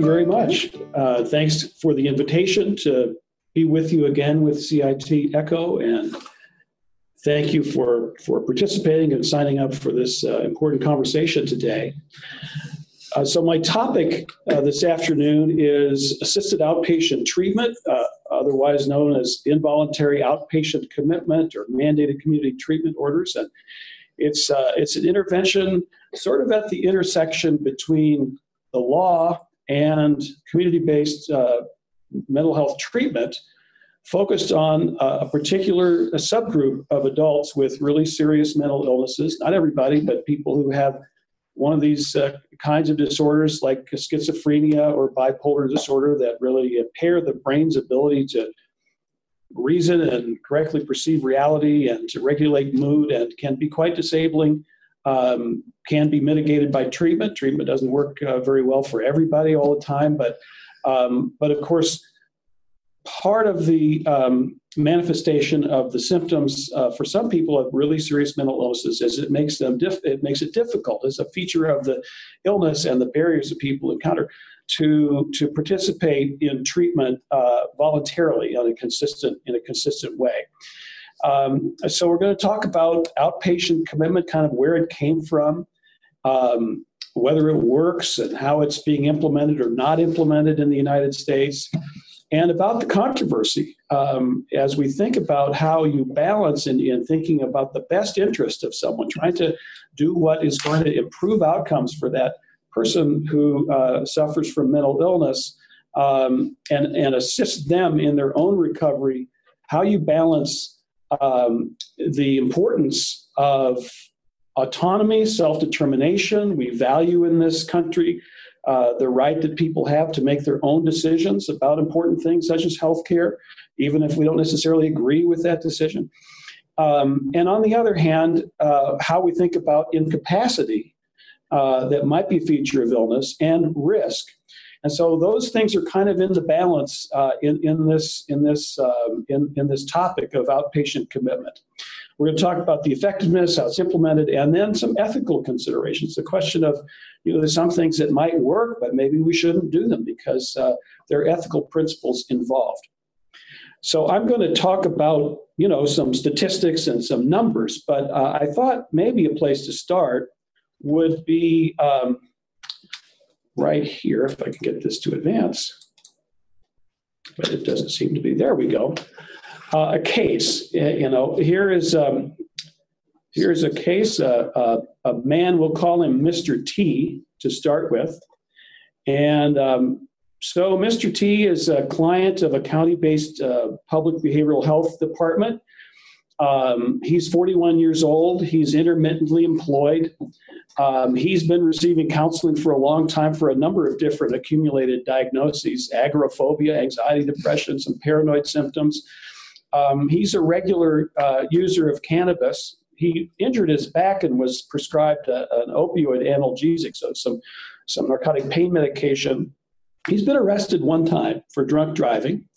you very much. Thanks for the invitation to be with you again with CIT Echo, and thank you for participating and signing up for this important conversation today. So my topic this afternoon is assisted outpatient treatment, otherwise known as involuntary outpatient commitment or mandated community treatment orders. And it's an intervention sort of at the intersection between the law and community-based mental health treatment, focused on a particular subgroup of adults with really serious mental illnesses. Not everybody, but people who have one of these kinds of disorders like schizophrenia or bipolar disorder that really impair the brain's ability to reason and correctly perceive reality and to regulate mood, and can be quite disabling, can be mitigated by treatment. Treatment doesn't work very well for everybody all the time, but of course, part of the manifestation of the symptoms for some people of really serious mental illnesses is it makes them it makes it difficult as a feature of the illness and the barriers that people encounter to participate in treatment voluntarily in a consistent way. So we're going to talk about outpatient commitment, kind of where it came from, whether it works and how it's being implemented or not implemented in the United States, and about the controversy as we think about how you balance in thinking about the best interest of someone, trying to do what is going to improve outcomes for that person who suffers from mental illness and assist them in their own recovery, how you balance the importance of autonomy, self-determination. We value in this country the right that people have to make their own decisions about important things such as healthcare, even if we don't necessarily agree with that decision. And on the other hand, how we think about incapacity that might be a feature of illness and risk. And so those things are kind of in the balance in this topic of outpatient commitment. We're going to talk about the effectiveness, how it's implemented, and then some ethical considerations. The question of, there's some things that might work, but maybe we shouldn't do them because there are ethical principles involved. So I'm going to talk about, some statistics and some numbers, but I thought maybe a place to start would be right here, if I can get this to advance, but it doesn't seem to be. There we go. A case, here's a case, a man, we'll call him Mr. T to start with. And so Mr. T is a client of a county-based public behavioral health department. He's 41 years old. He's intermittently employed. He's been receiving counseling for a long time for a number of different accumulated diagnoses: agoraphobia, anxiety, depression, some paranoid symptoms. He's a regular user of cannabis. He injured his back and was prescribed an opioid analgesic, so some narcotic pain medication. He's been arrested one time for drunk driving,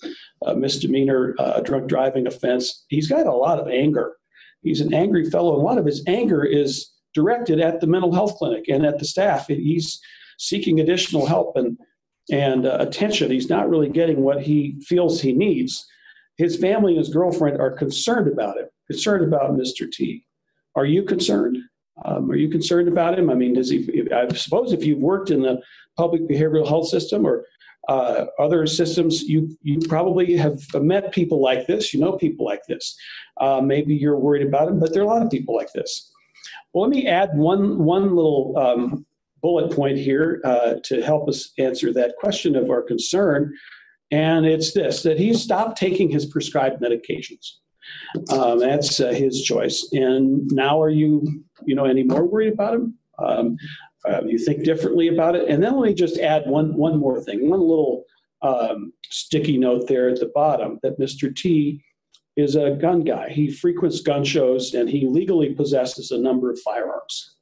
a misdemeanor drunk driving offense. He's got a lot of anger. He's an angry fellow, and a lot of his anger is directed at the mental health clinic and at the staff. He's seeking additional help and attention. He's not really getting what he feels he needs. His family and his girlfriend are concerned about him, concerned about Mr. T. Are you concerned? Are you concerned about him? I mean, I suppose if you've worked in the public behavioral health system or other systems, you probably have met people like this. You know people like this. Maybe you're worried about him, but there are a lot of people like this. Well, let me add one little bullet point here to help us answer that question of our concern. And it's this, that he stopped taking his prescribed medications. That's his choice. And now are you any more worried about him? You think differently about it? And then let me just add one more thing, one little sticky note there at the bottom, that Mr. T is a gun guy. He frequents gun shows, and he legally possesses a number of firearms.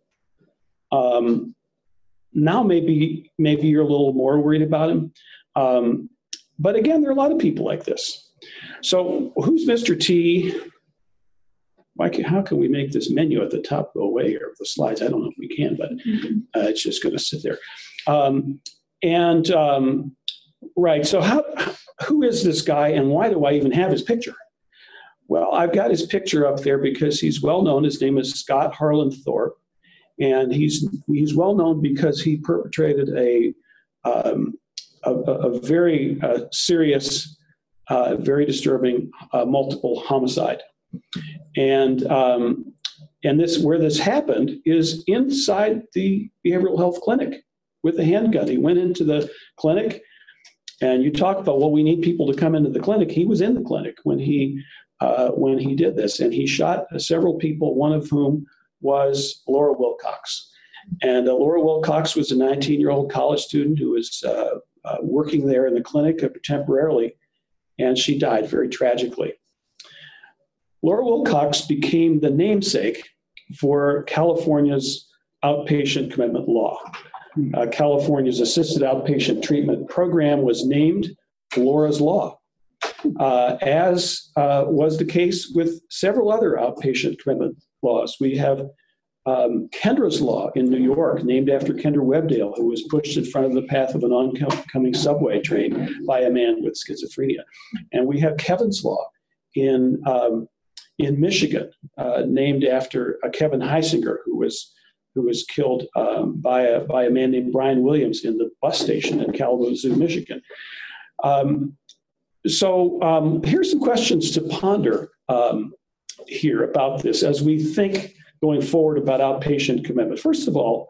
Now maybe you're a little more worried about him. But again, there are a lot of people like this. So who's Mr. T? How can we make this menu at the top go away here with the slides? I don't know if we can, but it's just going to sit there. And right, so who is this guy and why do I even have his picture? Well, I've got his picture up there because he's well known. His name is Scott Harlan Thorpe, and he's well known because he perpetrated a very serious, very disturbing multiple homicide. And this, where this happened, is inside the behavioral health clinic with a handgun. He went into the clinic, and you talk about, well, we need people to come into the clinic. He was in the clinic when he did this, and he shot several people, one of whom was Laura Wilcox. And Laura Wilcox was a 19-year-old college student who was working there in the clinic temporarily, and she died very tragically. Laura Wilcox became the namesake for California's outpatient commitment law. California's assisted outpatient treatment program was named Laura's Law, as was the case with several other outpatient commitment laws. We have Kendra's Law in New York, named after Kendra Webdale, who was pushed in front of the path of an oncoming subway train by a man with schizophrenia. And we have Kevin's Law in Michigan, named after Kevin Heisinger, who was killed by a man named Brian Williams in the bus station in Kalamazoo, Michigan. So here's some questions to ponder here about this as we think going forward about outpatient commitment. First of all,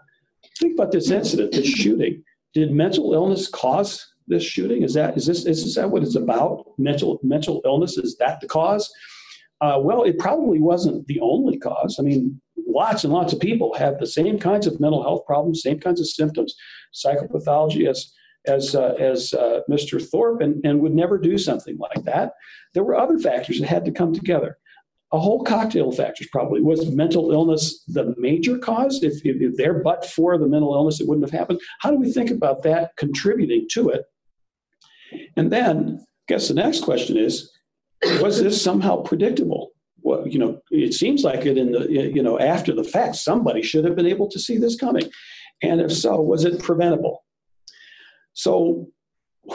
think about this incident, this shooting. Did mental illness cause this shooting? Is that what it's about? Mental illness, is that the cause? Well, it probably wasn't the only cause. I mean, lots and lots of people have the same kinds of mental health problems, same kinds of symptoms, psychopathology as Mr. Thorpe, and would never do something like that. There were other factors that had to come together. A whole cocktail of factors probably. Was mental illness the major cause? If there but for the mental illness, it wouldn't have happened. How do we think about that contributing to it? And then I guess the next question is, was this somehow predictable? Well, you know, it seems like it in the, you know, after the fact, somebody should have been able to see this coming. And if so, was it preventable? So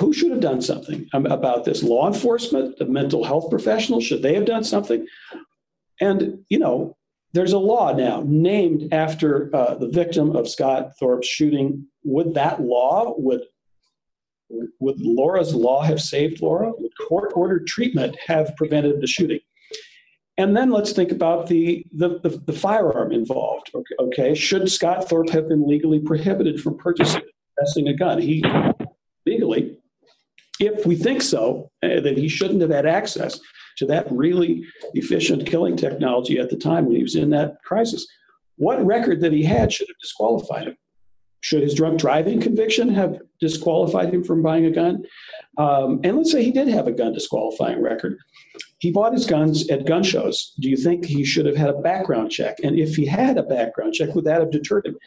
who should have done something about this? Law enforcement, the mental health professionals, should they have done something? And, you know, there's a law now named after the victim of Scott Thorpe's shooting. Would that law, would Laura's Law have saved Laura? Would court-ordered treatment have prevented the shooting? And then let's think about the firearm involved. Okay, should Scott Thorpe have been legally prohibited from purchasing and possessing a gun? He legally, if we think so, that he shouldn't have had access to that really efficient killing technology at the time when he was in that crisis. What record that he had should have disqualified him? Should his drunk driving conviction have disqualified him from buying a gun? And let's say he did have a gun disqualifying record. He bought his guns at gun shows. Do you think he should have had a background check? And if he had a background check, would that have deterred him?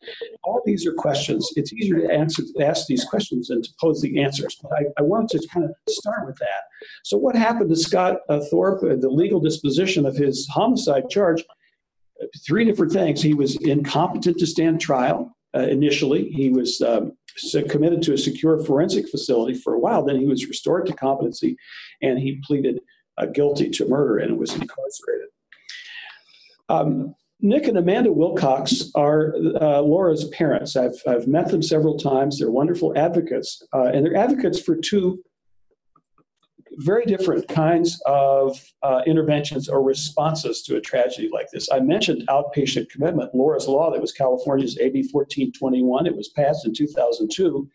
All these are questions. It's easier to ask these questions than to pose the answers. But I wanted to kind of start with that. So what happened to Scott Thorpe, the legal disposition of his homicide charge? Three different things. He was incompetent to stand trial. Initially, he was committed to a secure forensic facility for a while. Then he was restored to competency, and he pleaded guilty to murder and was incarcerated. Nick and Amanda Wilcox are Laura's parents. I've met them several times. They're wonderful advocates, and they're advocates for two very different kinds of interventions or responses to a tragedy like this. I mentioned outpatient commitment, Laura's Law, that was California's AB 1421. It was passed in 2002.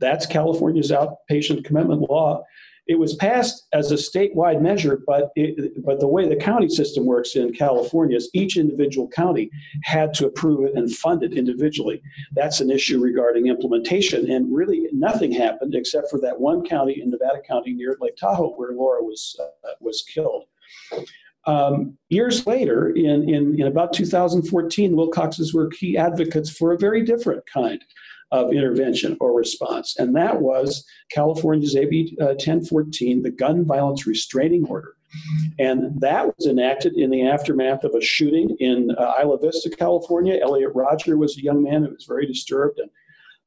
That's California's outpatient commitment law. It was passed as a statewide measure, but the way the county system works in California is each individual county had to approve it and fund it individually. That's an issue regarding implementation, and really nothing happened except for that one county in Nevada County near Lake Tahoe where Laura was killed. Years later, in about 2014, Wilcoxes were key advocates for a very different kind of intervention or response, and that was California's AB 1014, the Gun Violence Restraining Order. And that was enacted in the aftermath of a shooting in Isla Vista, California. Elliot Rodger was a young man who was very disturbed and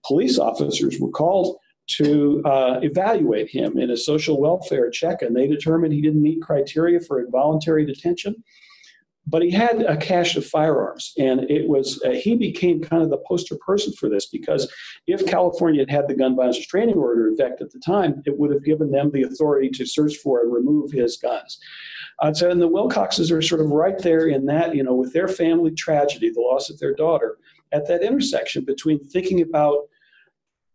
police officers were called to evaluate him in a social welfare check, and they determined he didn't meet criteria for involuntary detention. But he had a cache of firearms, and it was he became kind of the poster person for this, because if California had had the gun violence restraining order in effect at the time, it would have given them the authority to search for and remove his guns. So, and the Wilcoxes are sort of right there in that, you know, with their family tragedy, the loss of their daughter, at that intersection between thinking about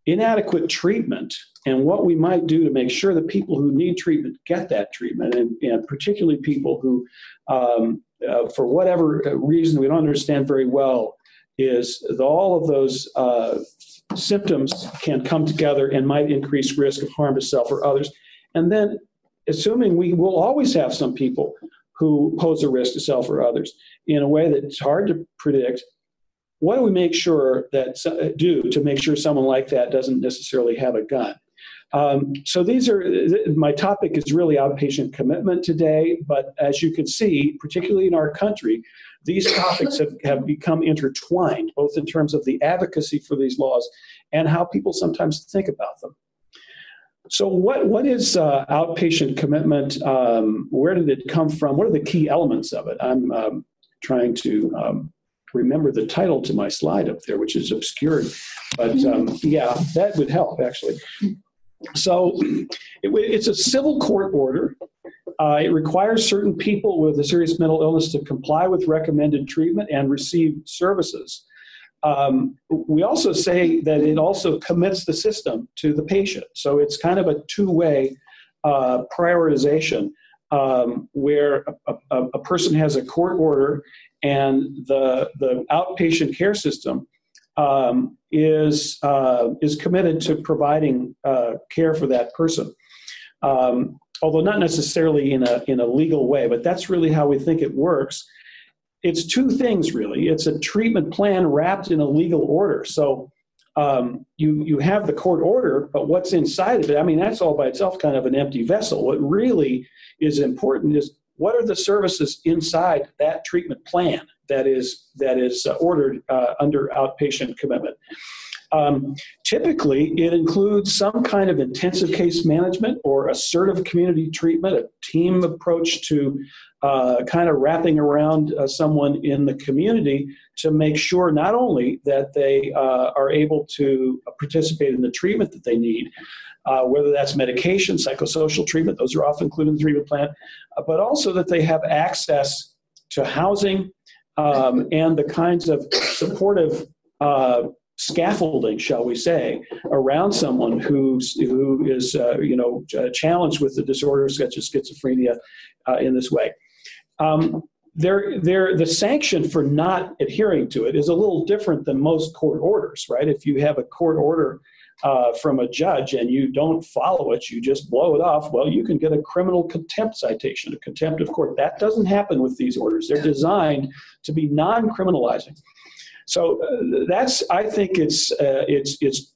inadequate treatment and what we might do to make sure that people who need treatment get that treatment, and particularly people who, for whatever reason we don't understand very well, is the, all of those symptoms can come together and might increase risk of harm to self or others. And then assuming we will always have some people who pose a risk to self or others in a way that's hard to predict, what do we make sure that do to make sure someone like that doesn't necessarily have a gun? So these are, my topic is really outpatient commitment today, but as you can see, particularly in our country, these topics have become intertwined, both in terms of the advocacy for these laws and how people sometimes think about them. So what is outpatient commitment? Where did it come from? What are the key elements of it? I'm trying to remember the title to my slide up there, which is obscured, but yeah, that would help actually. So it's a civil court order. It requires certain people with a serious mental illness to comply with recommended treatment and receive services. We also say that it also commits the system to the patient. So it's kind of a two-way prioritization where a person has a court order, and the outpatient care system is committed to providing care for that person, although not necessarily in a legal way, but that's really how we think it works. It's two things really. It's a treatment plan wrapped in a legal order. So you have the court order, but what's inside of it, I mean, that's all by itself kind of an empty vessel. What really is important is what are the services inside that treatment plan that is ordered under outpatient commitment. Typically, it includes some kind of intensive case management or assertive community treatment, a team approach to kind of wrapping around someone in the community to make sure not only that they are able to participate in the treatment that they need, whether that's medication, psychosocial treatment, those are often included in the treatment plan, but also that they have access to housing and the kinds of supportive scaffolding, shall we say, around someone who is challenged with the disorders such as schizophrenia in this way. The sanction for not adhering to it is a little different than most court orders, right? If you have a court order from a judge and you don't follow it, you just blow it off, well, you can get a criminal contempt citation, a contempt of court. That doesn't happen with these orders. They're designed to be non-criminalizing. So that's, I think it's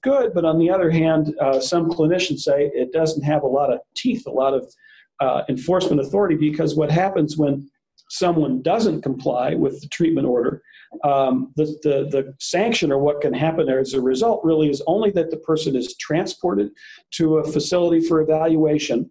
good, but on the other hand, some clinicians say it doesn't have a lot of teeth, a lot of enforcement authority, because what happens when someone doesn't comply with the treatment order, the sanction or what can happen as a result really is only that the person is transported to a facility for evaluation.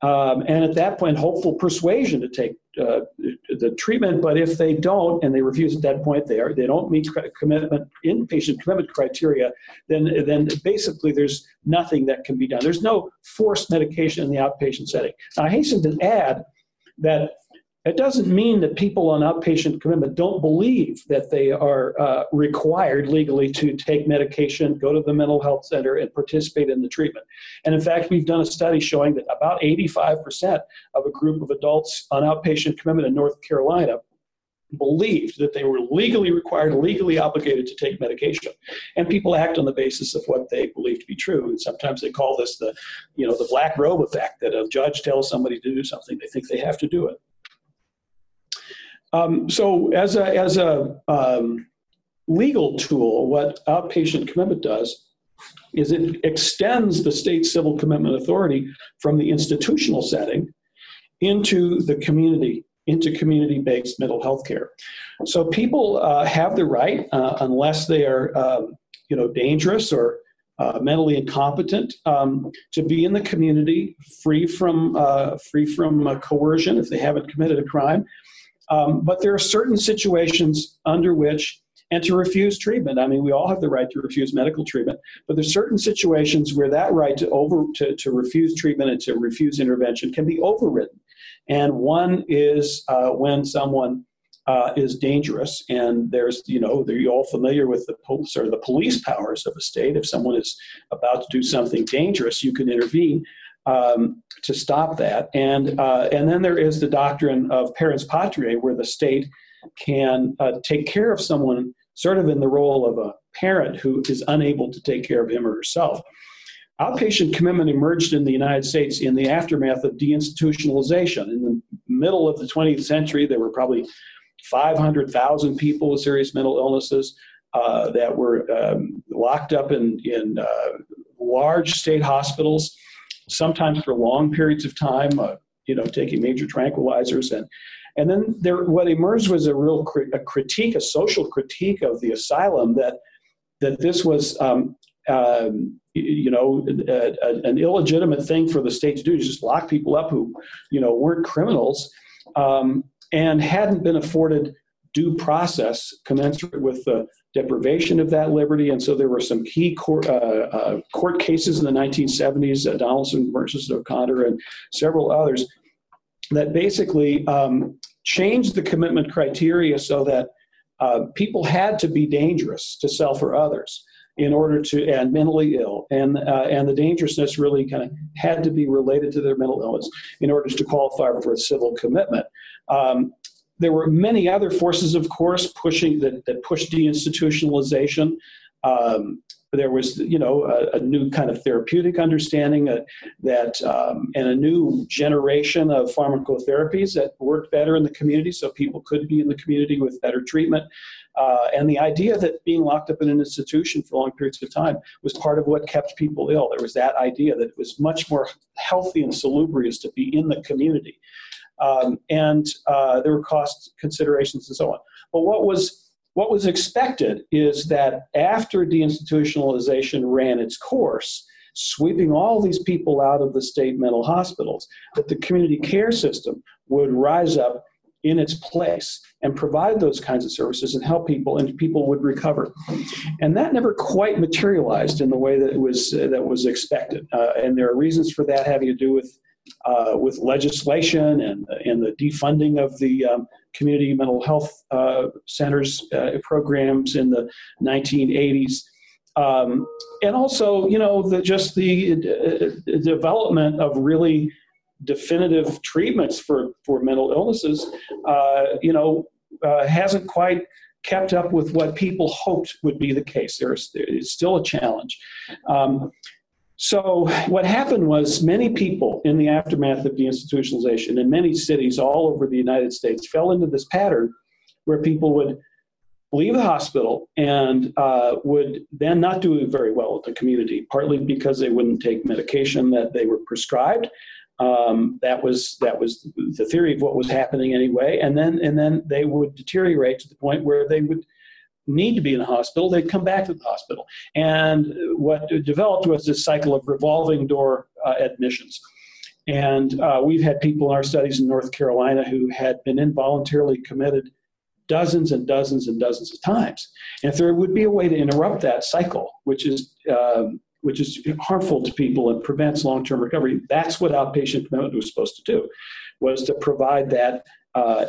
And at that point, hopeful persuasion to take the treatment. But if they don't, and they refuse at that point, they don't meet inpatient commitment criteria. Then basically, there's nothing that can be done. There's no forced medication in the outpatient setting. Now, I hasten to add that it doesn't mean that people on outpatient commitment don't believe that they are required legally to take medication, go to the mental health center, and participate in the treatment. And in fact, we've done a study showing that about 85% of a group of adults on outpatient commitment in North Carolina believed that they were legally required, legally obligated to take medication. And people act on the basis of what they believe to be true. And sometimes they call this the black robe effect, that a judge tells somebody to do something, they think they have to do it. So as a legal tool, what outpatient commitment does is it extends the state civil commitment authority from the institutional setting into the community, into community-based mental health care. So people have the right, unless they are dangerous or mentally incompetent, to be in the community, free from coercion if they haven't committed a crime. But there are certain situations under which, and to refuse treatment. I mean, we all have the right to refuse medical treatment, but there's certain situations where that right to refuse treatment and to refuse intervention can be overridden. And one is when someone is dangerous, and there's, you're all familiar with the police powers of a state. If someone is about to do something dangerous, you can intervene to stop that. And then there is the doctrine of parens patriae, where the state can take care of someone sort of in the role of a parent who is unable to take care of him or herself. Outpatient commitment emerged in the United States in the aftermath of deinstitutionalization. In the middle of the 20th century, there were probably 500,000 people with serious mental illnesses that were locked up in large state hospitals, sometimes for long periods of time, taking major tranquilizers. And then what emerged was a social critique of the asylum that this was, an illegitimate thing for the state to do, to just lock people up who, weren't criminals, and hadn't been afforded due process commensurate with the deprivation of that liberty. And so there were some key court cases in the 1970s, Donaldson versus O'Connor and several others, that basically changed the commitment criteria so that people had to be dangerous to self or others in order to, and mentally ill, and the dangerousness really kind of had to be related to their mental illness in order to qualify for a civil commitment. There were many other forces, of course, that pushed deinstitutionalization. There was, a new kind of therapeutic understanding and a new generation of pharmacotherapies that worked better in the community, so people could be in the community with better treatment. And the idea that being locked up in an institution for long periods of time was part of what kept people ill. There was that idea that it was much more healthy and salubrious to be in the community. And there were cost considerations and so on. But what was expected is that after deinstitutionalization ran its course, sweeping all these people out of the state mental hospitals, that the community care system would rise up in its place and provide those kinds of services and help people, and people would recover. And that never quite materialized in the way that was expected. And there are reasons for that, having to do with legislation and the defunding of the community mental health centers programs in the 1980s, and also the development of really definitive treatments for mental illnesses hasn't quite kept up with what people hoped would be the case. It's still a challenge. So what happened was many people in the aftermath of deinstitutionalization in many cities all over the United States fell into this pattern where people would leave the hospital and would then not do very well with the community, partly because they wouldn't take medication that they were prescribed. That was the theory of what was happening anyway. And then they would deteriorate to the point where they would need to be in the hospital. They'd come back to the hospital. And what developed was this cycle of revolving door admissions. And we've had people in our studies in North Carolina who had been involuntarily committed dozens and dozens and dozens of times. And if there would be a way to interrupt that cycle, which is harmful to people and prevents long-term recovery, that's what outpatient commitment was supposed to do, was to provide that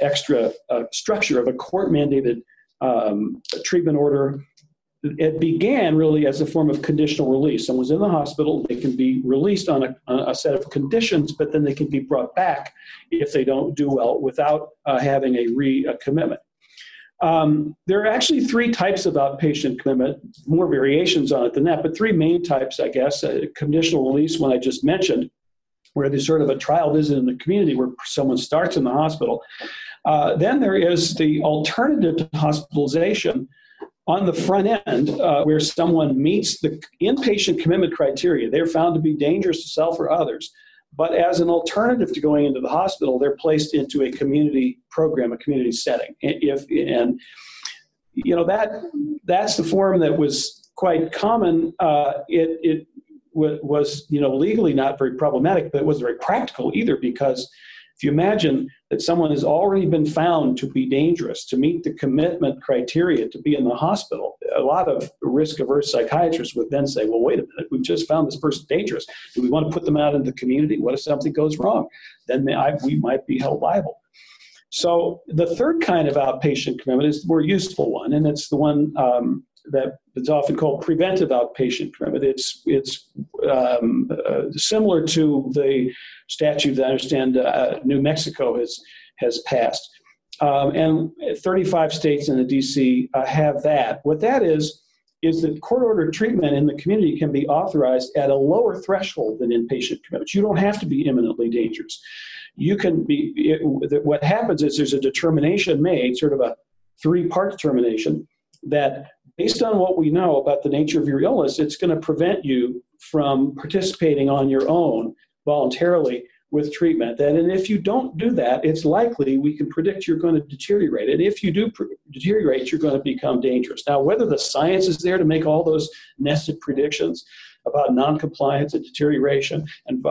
extra structure of a court-mandated treatment order. It began really as a form of conditional release. Someone's in the hospital, they can be released on a set of conditions, but then they can be brought back if they don't do well without having a commitment. There are actually three types of outpatient commitment, more variations on it than that, but three main types, I guess. Conditional release, one I just mentioned, where there's sort of a trial visit in the community where someone starts in the hospital. Then there is the alternative to hospitalization on the front end, where someone meets the inpatient commitment criteria. They're found to be dangerous to self or others, but as an alternative to going into the hospital, they're placed into a community program, a community setting. That's the form that was quite common. It was, you know, legally not very problematic, but it wasn't very practical either, because if you imagine that someone has already been found to be dangerous, to meet the commitment criteria to be in the hospital, a lot of risk-averse psychiatrists would then say, well, wait a minute, we've just found this person dangerous. Do we want to put them out in the community? What if something goes wrong? Then we might be held liable. So the third kind of outpatient commitment is the more useful one, and it's the one that is often called preventive outpatient commitment. It's similar to the statute that I understand New Mexico has passed, and 35 states and the D.C. Have that. What that is that court-ordered treatment in the community can be authorized at a lower threshold than inpatient commitments. You don't have to be imminently dangerous. You can be. What happens is there's a determination made, sort of a three-part determination, that based on what we know about the nature of your illness, it's going to prevent you from participating on your own voluntarily with treatment. And if you don't do that, it's likely we can predict you're going to deteriorate. And if you do deteriorate, you're going to become dangerous. Now, whether the science is there to make all those nested predictions about noncompliance and deterioration and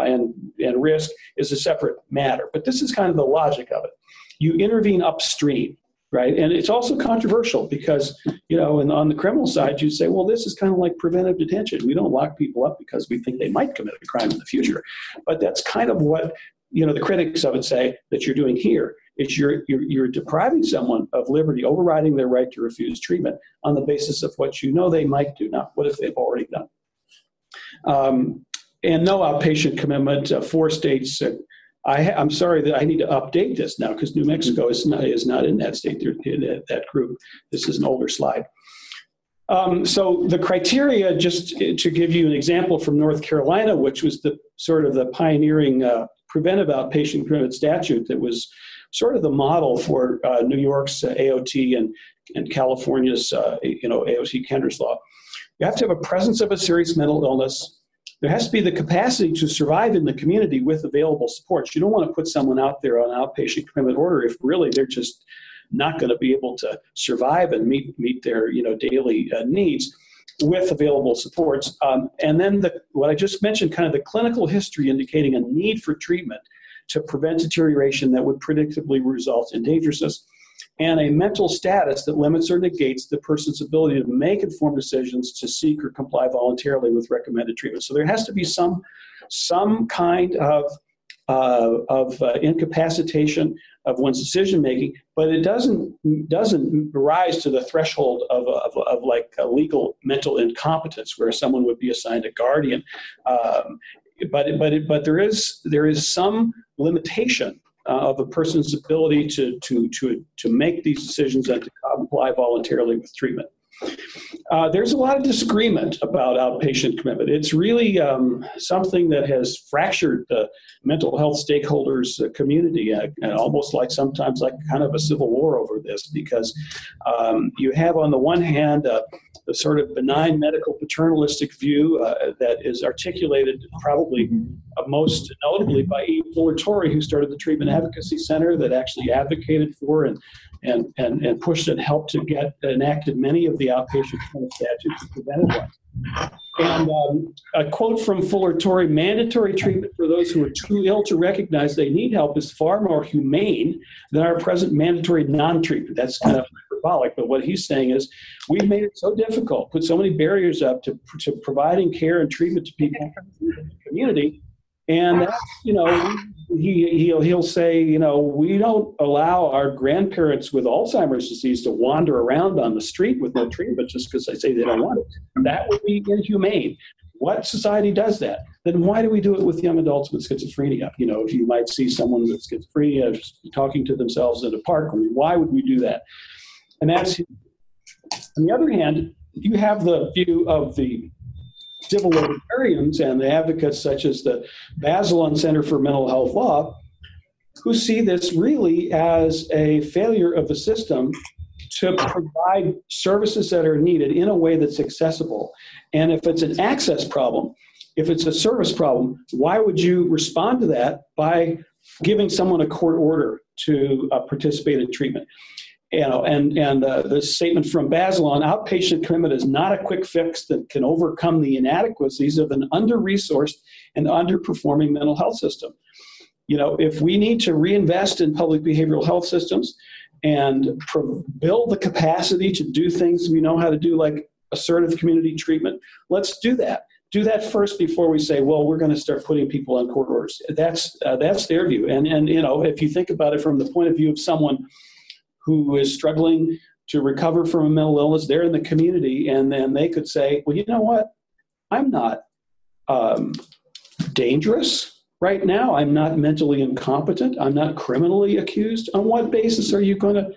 risk is a separate matter. But this is kind of the logic of it. You intervene upstream, right? And it's also controversial because, you know, and on the criminal side, you say, well, this is kind of like preventive detention. We don't lock people up because we think they might commit a crime in the future. But that's kind of what, you know, the critics of it say that you're doing here. It's you're depriving someone of liberty, overriding their right to refuse treatment on the basis of what you know they might do, not what if they've already done. And no outpatient commitment, four states. I'm sorry that I need to update this now because New Mexico is not in that state, in that group. This is an older slide. So the criteria, just to give you an example from North Carolina, which was the sort of the pioneering preventive outpatient commitment statute that was sort of the model for New York's AOT and California's, AOT Kendra's Law. You have to have a presence of a serious mental illness. There has to be the capacity to survive in the community with available supports. You don't want to put someone out there on outpatient commitment order if really they're just not going to be able to survive and meet their daily needs with available supports. And then what I just mentioned, kind of the clinical history indicating a need for treatment to prevent deterioration that would predictably result in dangerousness, and a mental status that limits or negates the person's ability to make informed decisions, to seek or comply voluntarily with recommended treatment. So there has to be some kind of incapacitation of one's decision making, but it doesn't rise to the threshold of like a legal mental incompetence where someone would be assigned a guardian. But there is some limitation of a person's ability to make these decisions and to comply voluntarily with treatment. There's a lot of disagreement about outpatient commitment. It's really something that has fractured the mental health stakeholders community, and almost like sometimes like kind of a civil war over this, because you have on the one hand the sort of benign medical paternalistic view that is articulated probably most notably by E. Fuller Torrey, who started the Treatment Advocacy Center that actually advocated for and pushed and helped to get enacted many of the outpatient statutes and prevented ones. And a quote from Fuller Torrey: mandatory treatment for those who are too ill to recognize they need help is far more humane than our present mandatory non-treatment. That's kind of hyperbolic, but what he's saying is we've made it so difficult, put so many barriers up to providing care and treatment to people in the community. And that's, he'll say, we don't allow our grandparents with Alzheimer's disease to wander around on the street with no treatment just because they say they don't want it. That would be inhumane. What society does that? Then why do we do it with young adults with schizophrenia? If you might see someone with schizophrenia talking to themselves in a park, why would we do that? And that's, on the other hand, you have the view of the civil libertarians and the advocates such as the Bazelon Center for Mental Health Law, who see this really as a failure of the system to provide services that are needed in a way that's accessible. And if it's an access problem, if it's a service problem, why would you respond to that by giving someone a court order to participate in treatment? The statement from Bazelon, outpatient commitment is not a quick fix that can overcome the inadequacies of an under-resourced and underperforming mental health system. You know, if we need to reinvest in public behavioral health systems and build the capacity to do things we know how to do, like assertive community treatment, let's do that. Do that first before we say, well, we're going to start putting people on court orders. That's their view. And you know, if you think about it from the point of view of someone who is struggling to recover from a mental illness, they're in the community, and then they could say, well, you know what? I'm not dangerous right now. I'm not mentally incompetent. I'm not criminally accused. On what basis are you going to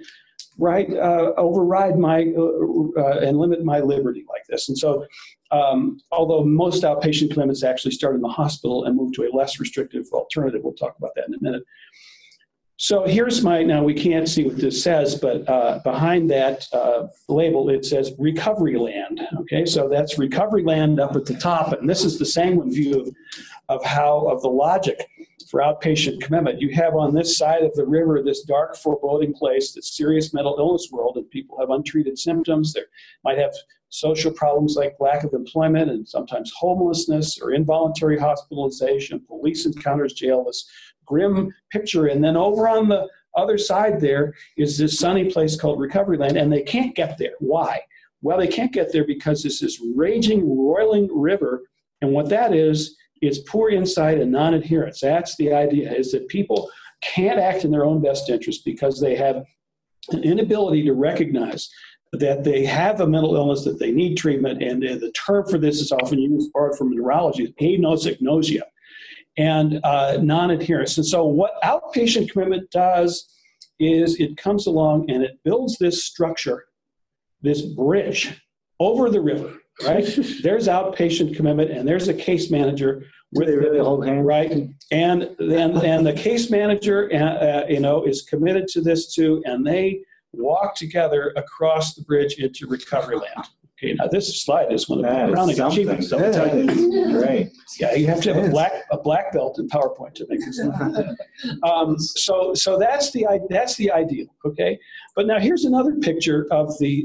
override my and limit my liberty like this? And so, although most outpatient commitments actually start in the hospital and move to a less restrictive alternative, we'll talk about that in a minute. So here's now we can't see what this says, but behind that label, it says recovery land. Okay, so that's recovery land up at the top. And this is the sanguine view of the logic for outpatient commitment. You have on this side of the river, this dark foreboding place, this serious mental illness world, and people have untreated symptoms. They might have social problems like lack of employment and sometimes homelessness or involuntary hospitalization, police encounters, jail, this grim picture. And then over on the other side there is this sunny place called recovery land, and they can't get there. Why? Well, they can't get there because it's this raging, roiling river, and what that is poor insight and non-adherence. That's the idea, is that people can't act in their own best interest because they have an inability to recognize that they have a mental illness, that they need treatment, and the term for this is often used, borrowed from neurology, anosognosia, and non-adherence. And so what outpatient commitment does is it comes along and it builds this structure, this bridge over the river, right? There's outpatient commitment, and there's a case manager with right? And then and the case manager, is committed to this too, and they walk together across the bridge into recovery land. Okay, now this slide is one of the crowning achievements. Right? Yeah, you have to have a black belt in PowerPoint to make this. So that's the ideal. Okay, but now here's another picture of the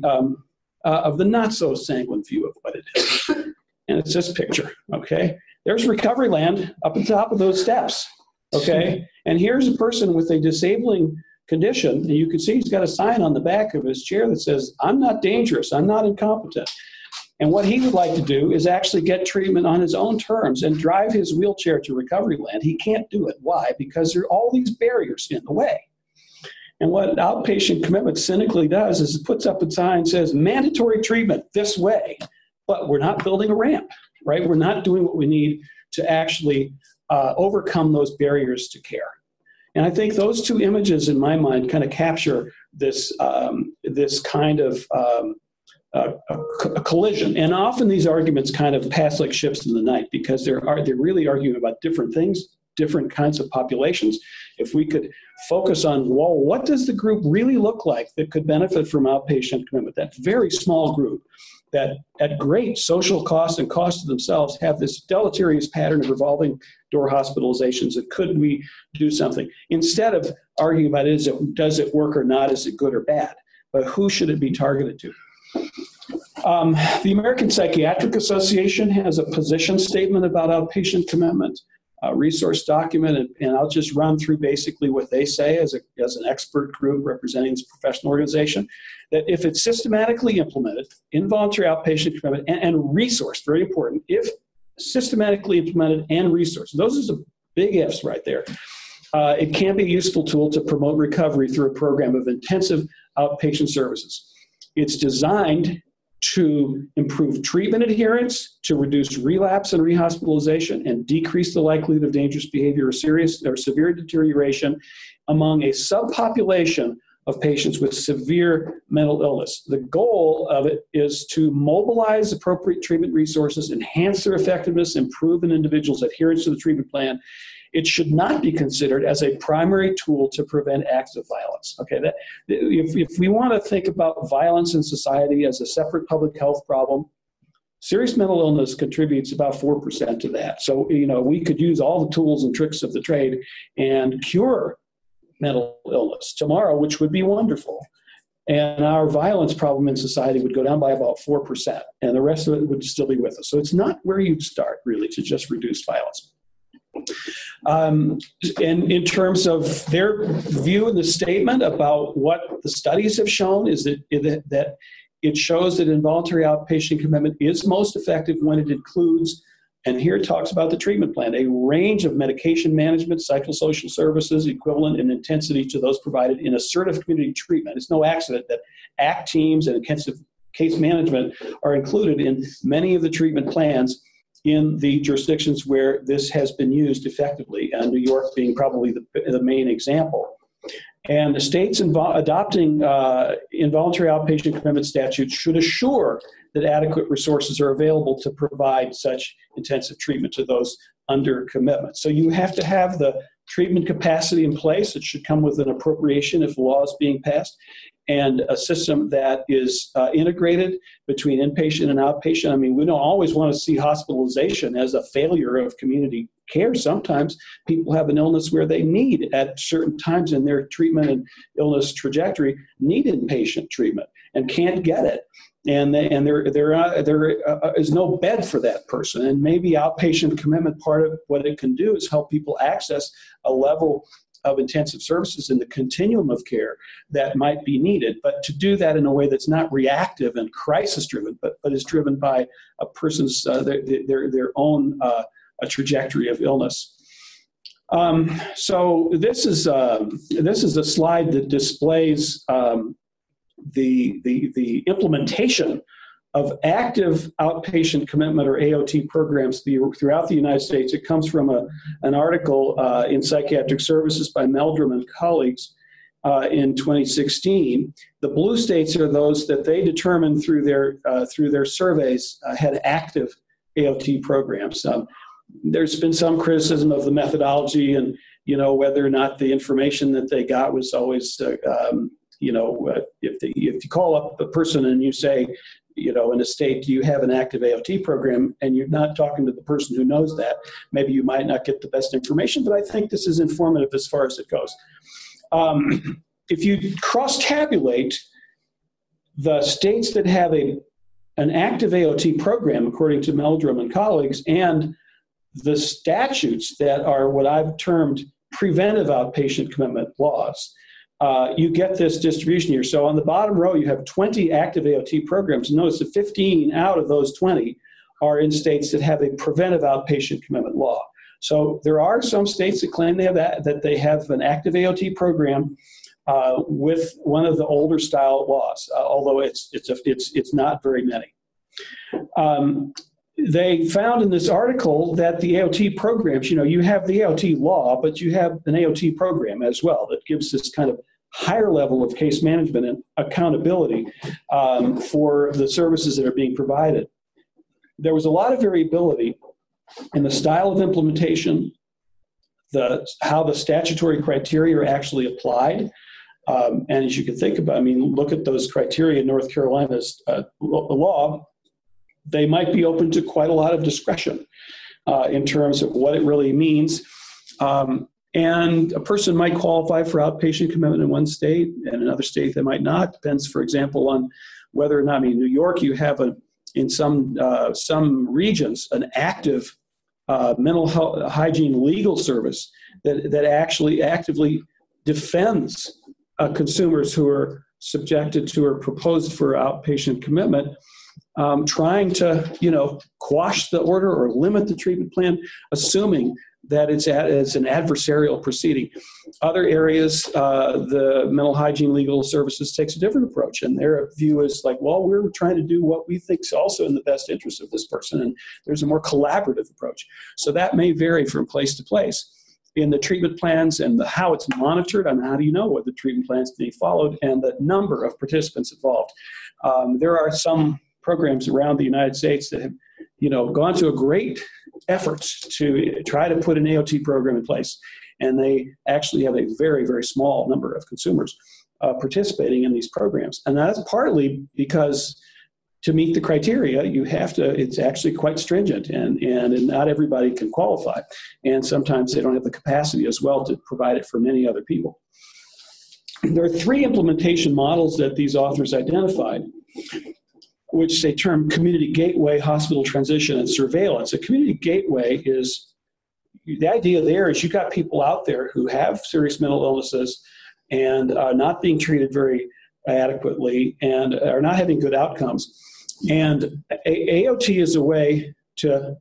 not so sanguine view of what it is, and it's this picture. Okay, there's recovery land up at the top of those steps. Okay, and here's a person with a disabling condition, and you can see he's got a sign on the back of his chair that says, I'm not dangerous, I'm not incompetent. And what he would like to do is actually get treatment on his own terms and drive his wheelchair to recovery land. He can't do it. Why? Because there are all these barriers in the way. And what outpatient commitment cynically does is it puts up a sign that says, mandatory treatment this way, but we're not building a ramp, right? We're not doing what we need to actually overcome those barriers to care. And I think those two images, in my mind, kind of capture this this kind of collision. And often these arguments kind of pass like ships in the night because they're really arguing about different things, different kinds of populations. If we could focus on, well, what does the group really look like that could benefit from outpatient commitment? That very small group that at great social cost and cost to themselves have this deleterious pattern of revolving door hospitalizations. And could we do something? Instead of arguing about does it work or not, is it good or bad, but who should it be targeted to? The American Psychiatric Association has a position statement about outpatient commitment, a resource document, and I'll just run through basically what they say as an expert group representing this professional organization, that if it's systematically implemented, involuntary outpatient commitment and resourced, very important, if systematically implemented and resourced, those are some big ifs right there, it can be a useful tool to promote recovery through a program of intensive outpatient services. It's designed to improve treatment adherence, to reduce relapse and rehospitalization, and decrease the likelihood of dangerous behavior or serious or severe deterioration among a subpopulation of patients with severe mental illness. The goal of it is to mobilize appropriate treatment resources, enhance their effectiveness, improve an individual's adherence to the treatment plan. It should not be considered as a primary tool to prevent acts of violence. Okay, that, if we want to think about violence in society as a separate public health problem, serious mental illness contributes about 4% to that. So, you know, we could use all the tools and tricks of the trade and cure mental illness tomorrow, which would be wonderful. And our violence problem in society would go down by about 4%, and the rest of it would still be with us. So it's not where you'd start, really, to just reduce violence. And in terms of their view in the statement about what the studies have shown is that it shows that involuntary outpatient commitment is most effective when it includes, and here it talks about the treatment plan, a range of medication management, psychosocial services equivalent in intensity to those provided in assertive community treatment. It's no accident that ACT teams and intensive case management are included in many of the treatment plans in the jurisdictions where this has been used effectively, and New York being probably the main example. And the states adopting involuntary outpatient commitment statutes should assure that adequate resources are available to provide such intensive treatment to those under commitment. So you have to have the treatment capacity in place. It should come with an appropriation if law is being passed, and a system that is integrated between inpatient and outpatient. I mean, we don't always want to see hospitalization as a failure of community care. Sometimes people have an illness where they need, at certain times in their treatment and illness trajectory, need inpatient treatment and can't get it. And there is no bed for that person. And maybe outpatient commitment, part of what it can do is help people access a level of intensive services in the continuum of care that might be needed, but to do that in a way that's not reactive and crisis-driven, but is driven by a person's their own a trajectory of illness. So this is a slide that displays the implementation of active outpatient commitment, or AOT, programs throughout the United States. It comes from an article in Psychiatric Services by Meldrum and colleagues in 2016. The blue states are those that they determined through their surveys had active AOT programs. There's been some criticism of the methodology, and whether or not the information that they got was always if you call up a person and you say, in a state, do you have an active AOT program? And you're not talking to the person who knows that. Maybe you might not get the best information, but I think this is informative as far as it goes. If you cross-tabulate the states that have an active AOT program, according to Meldrum and colleagues, and the statutes that are what I've termed preventive outpatient commitment laws, you get this distribution here. So on the bottom row, you have 20 active AOT programs. Notice that 15 out of those 20 are in states that have a preventive outpatient commitment law. So there are some states that claim they have that they have an active AOT program with one of the older style laws, although it's not very many. They found in this article that the AOT programs, you have the AOT law, but you have an AOT program as well that gives this kind of higher level of case management and accountability for the services that are being provided. There was a lot of variability in the style of implementation, how the statutory criteria are actually applied. And as you can think about, look at those criteria in North Carolina's law. They might be open to quite a lot of discretion in terms of what it really means. And a person might qualify for outpatient commitment in one state, and another state they might not. Depends, for example, on whether or not, New York, you have in some regions an active mental health, hygiene legal service that actually actively defends consumers who are subjected to or proposed for outpatient commitment, trying to, quash the order or limit the treatment plan, assuming that it's an adversarial proceeding. Other areas, the mental hygiene legal services takes a different approach, and their view is like, well, we're trying to do what we think is also in the best interest of this person, and there's a more collaborative approach. So that may vary from place to place in the treatment plans and how it's monitored, and how do you know what the treatment plans being followed and the number of participants involved. There are some programs around the United States that have, gone to a great effort to try to put an AOT program in place, and they actually have a very, very small number of consumers participating in these programs. And that's partly because to meet the criteria, you have to, it's actually quite stringent, and not everybody can qualify. And sometimes they don't have the capacity as well to provide it for many other people. There are three implementation models that these authors identified, which they term community gateway, hospital transition, and surveillance. A community gateway is, the idea there is you've got people out there who have serious mental illnesses and are not being treated very adequately and are not having good outcomes. And AOT is a way to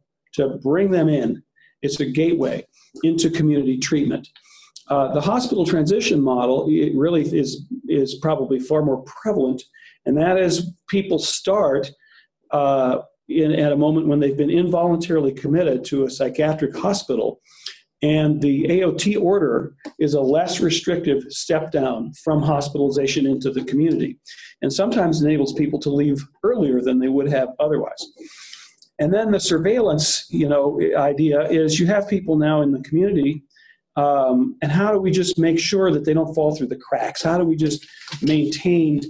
bring them in. It's a gateway into community treatment. The hospital transition model, it really is probably far more prevalent, and that is people start at a moment when they've been involuntarily committed to a psychiatric hospital, and the AOT order is a less restrictive step down from hospitalization into the community, and sometimes enables people to leave earlier than they would have otherwise. And then the surveillance, idea is you have people now in the community, and how do we just make sure that they don't fall through the cracks? How do we just maintain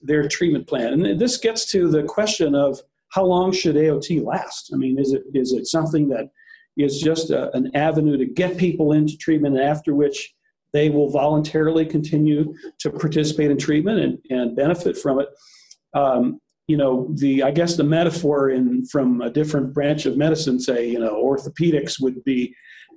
their treatment plan? And this gets to the question of how long should AOT last? I mean, is it something that is just an avenue to get people into treatment, after which they will voluntarily continue to participate in treatment and benefit from it? I guess the metaphor from a different branch of medicine, say, orthopedics, would be,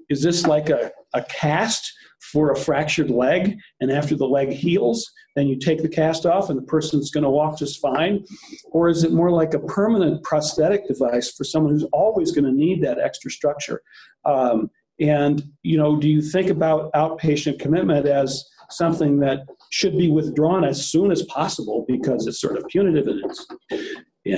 is this like a cast for a fractured leg? And after the leg heals, then you take the cast off and the person's going to walk just fine? Or is it more like a permanent prosthetic device for someone who's always going to need that extra structure? Do you think about outpatient commitment as something that should be withdrawn as soon as possible because it's sort of punitive and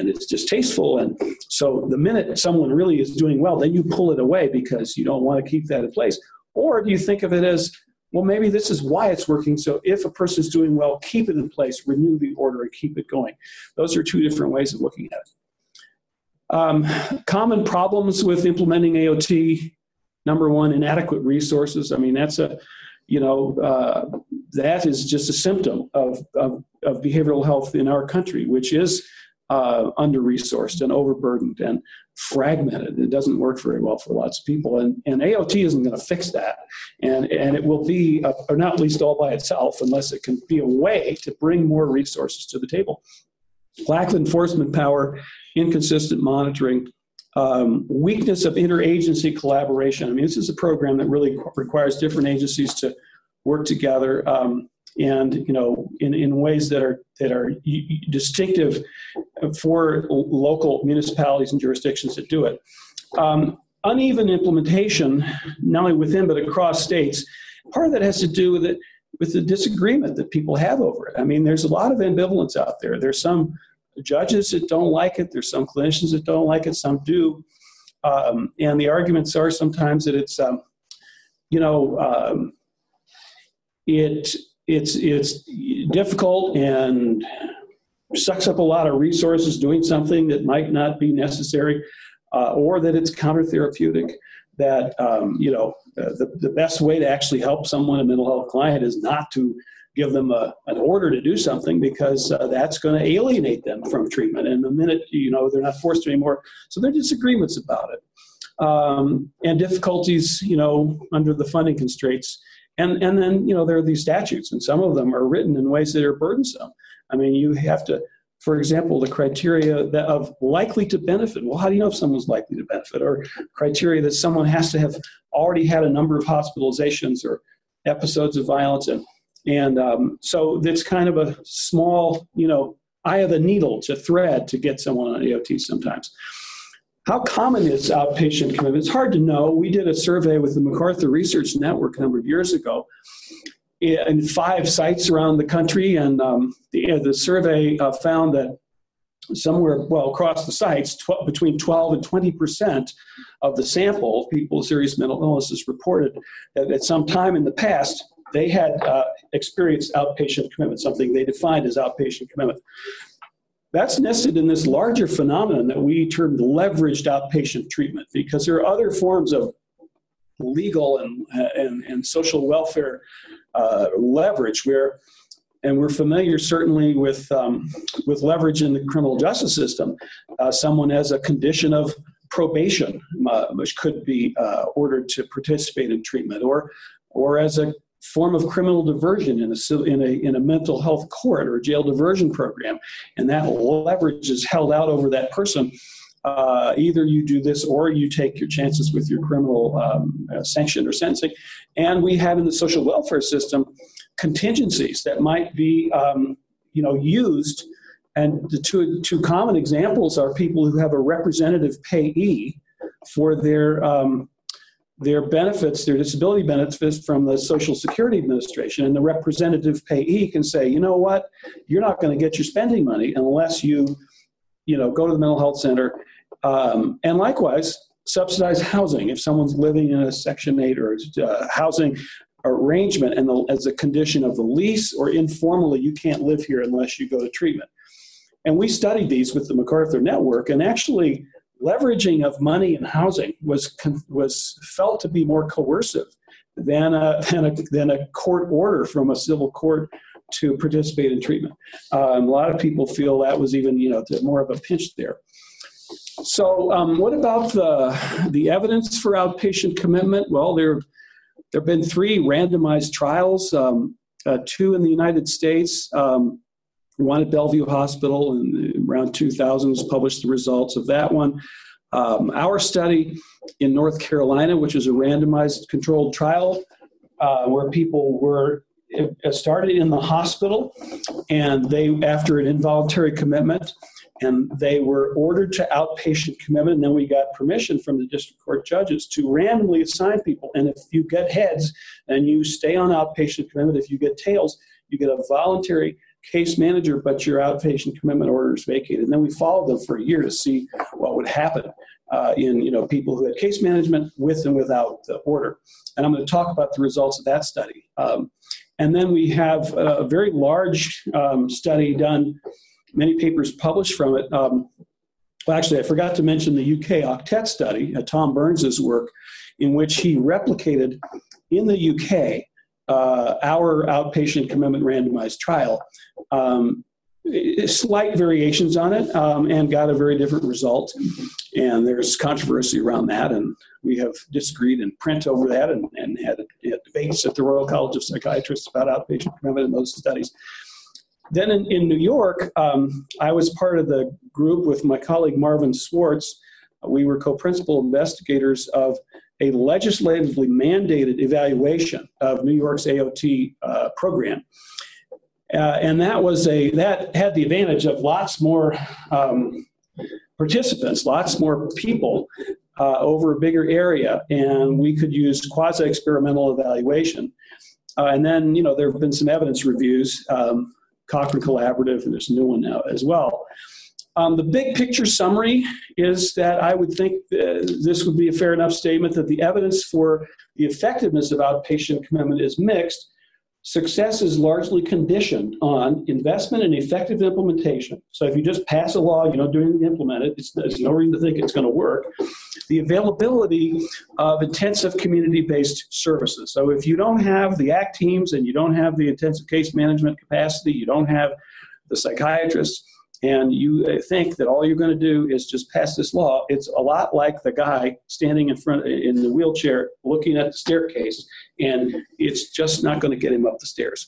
it's distasteful? And so the minute someone really is doing well, then you pull it away because you don't want to keep that in place. Or do you think of it as, well, maybe this is why it's working, so if a person's doing well, keep it in place, renew the order, and keep it going? Those are two different ways of looking at it. Common problems with implementing AOT: number one, inadequate resources. I mean, that's that is just a symptom of behavioral health in our country, which is under-resourced and overburdened and fragmented. It doesn't work very well for lots of people. And AOT isn't going to fix that. And it will be, or not least all by itself, unless it can be a way to bring more resources to the table. Lack of enforcement power, inconsistent monitoring, weakness of interagency collaboration. I mean, this is a program that really requires different agencies to work together, in ways that are distinctive for local municipalities and jurisdictions that do it. Uneven implementation, not only within but across states. Part of that has to do with the disagreement that people have over it. I mean, there's a lot of ambivalence out there. There's some judges that don't like it. There's some clinicians that don't like it. Some do. And the arguments are sometimes that it's difficult and sucks up a lot of resources doing something that might not be necessary, or that it's counter-therapeutic, that, the best way to actually help someone, a mental health client, is not to give them an order to do something, because that's going to alienate them from treatment. And the minute, they're not forced to anymore. So there are disagreements about it, and difficulties, under the funding constraints. And then, there are these statutes, and some of them are written in ways that are burdensome. I mean, you have to, for example, the criteria of likely to benefit. Well, how do you know if someone's likely to benefit? Or criteria that someone has to have already had a number of hospitalizations or episodes of violence. And so it's kind of a small, eye of the needle to thread to get someone on AOT sometimes. How common is outpatient commitment? It's hard to know. We did a survey with the MacArthur Research Network a number of years ago in 5 sites around the country, and the survey found that somewhere, across the sites, between 12 and 20% of the sample of people with serious mental illnesses reported that at some time in the past they had experienced outpatient commitment, something they defined as outpatient commitment. That's nested in this larger phenomenon that we termed leveraged outpatient treatment, because there are other forms of legal and social welfare leverage where, and we're familiar certainly with leverage in the criminal justice system. Someone has a condition of probation, which could be ordered to participate in treatment, or as a form of criminal diversion in a mental health court or jail diversion program, and that leverage is held out over that person. Either you do this or you take your chances with your criminal sanction or sentencing. And we have in the social welfare system contingencies that might be used. And the two common examples are people who have a representative payee for their benefits, their disability benefits from the Social Security Administration. And the representative payee can say, you know what, you're not going to get your spending money unless you go to the mental health center. And likewise, subsidized housing. If someone's living in a Section 8 or housing arrangement and as a condition of the lease, or informally, you can't live here unless you go to treatment. And we studied these with the MacArthur Network, and actually leveraging of money and housing was felt to be more coercive than a court order from a civil court to participate in treatment. A lot of people feel that was even, more of a pinch there. So what about the evidence for outpatient commitment? Well, there have been 3 randomized trials, 2 in the United States, one at Bellevue Hospital, and around 2000 was published the results of that one. Our study in North Carolina, which is a randomized controlled trial where people were, it started in the hospital, and they, after an involuntary commitment, and they were ordered to outpatient commitment, and then we got permission from the district court judges to randomly assign people. And if you get heads, then you stay on outpatient commitment. If you get tails, you get a voluntary case manager, but your outpatient commitment order is vacated. And then we followed them for a year to see what would happen in people who had case management with and without the order. And I'm going to talk about the results of that study. And then we have a very large study done, many papers published from it. I forgot to mention the UK Octet study, Tom Burns' work, in which he replicated in the UK our outpatient commitment randomized trial, slight variations on it, and got a very different result. And there's controversy around that, and we have disagreed in print over that and had debates at the Royal College of Psychiatrists about outpatient commitment in those studies. Then in New York, I was part of the group with my colleague Marvin Swartz. We were co-principal investigators of a legislatively mandated evaluation of New York's AOT program. And that had the advantage of lots more participants, lots more people over a bigger area, and we could use quasi-experimental evaluation. And then, there have been some evidence reviews, Cochrane Collaborative, and there's a new one now as well. The big picture summary is that I would think this would be a fair enough statement that the evidence for the effectiveness of outpatient commitment is mixed. Success is largely conditioned on investment and effective implementation. So if you just pass a law, you don't do anything to implement it, there's no reason to think it's going to work. The availability of intensive community-based services. So if you don't have the ACT teams and you don't have the intensive case management capacity, you don't have the psychiatrists, and you think that all you're going to do is just pass this law, it's a lot like the guy standing in the wheelchair looking at the staircase, and it's just not going to get him up the stairs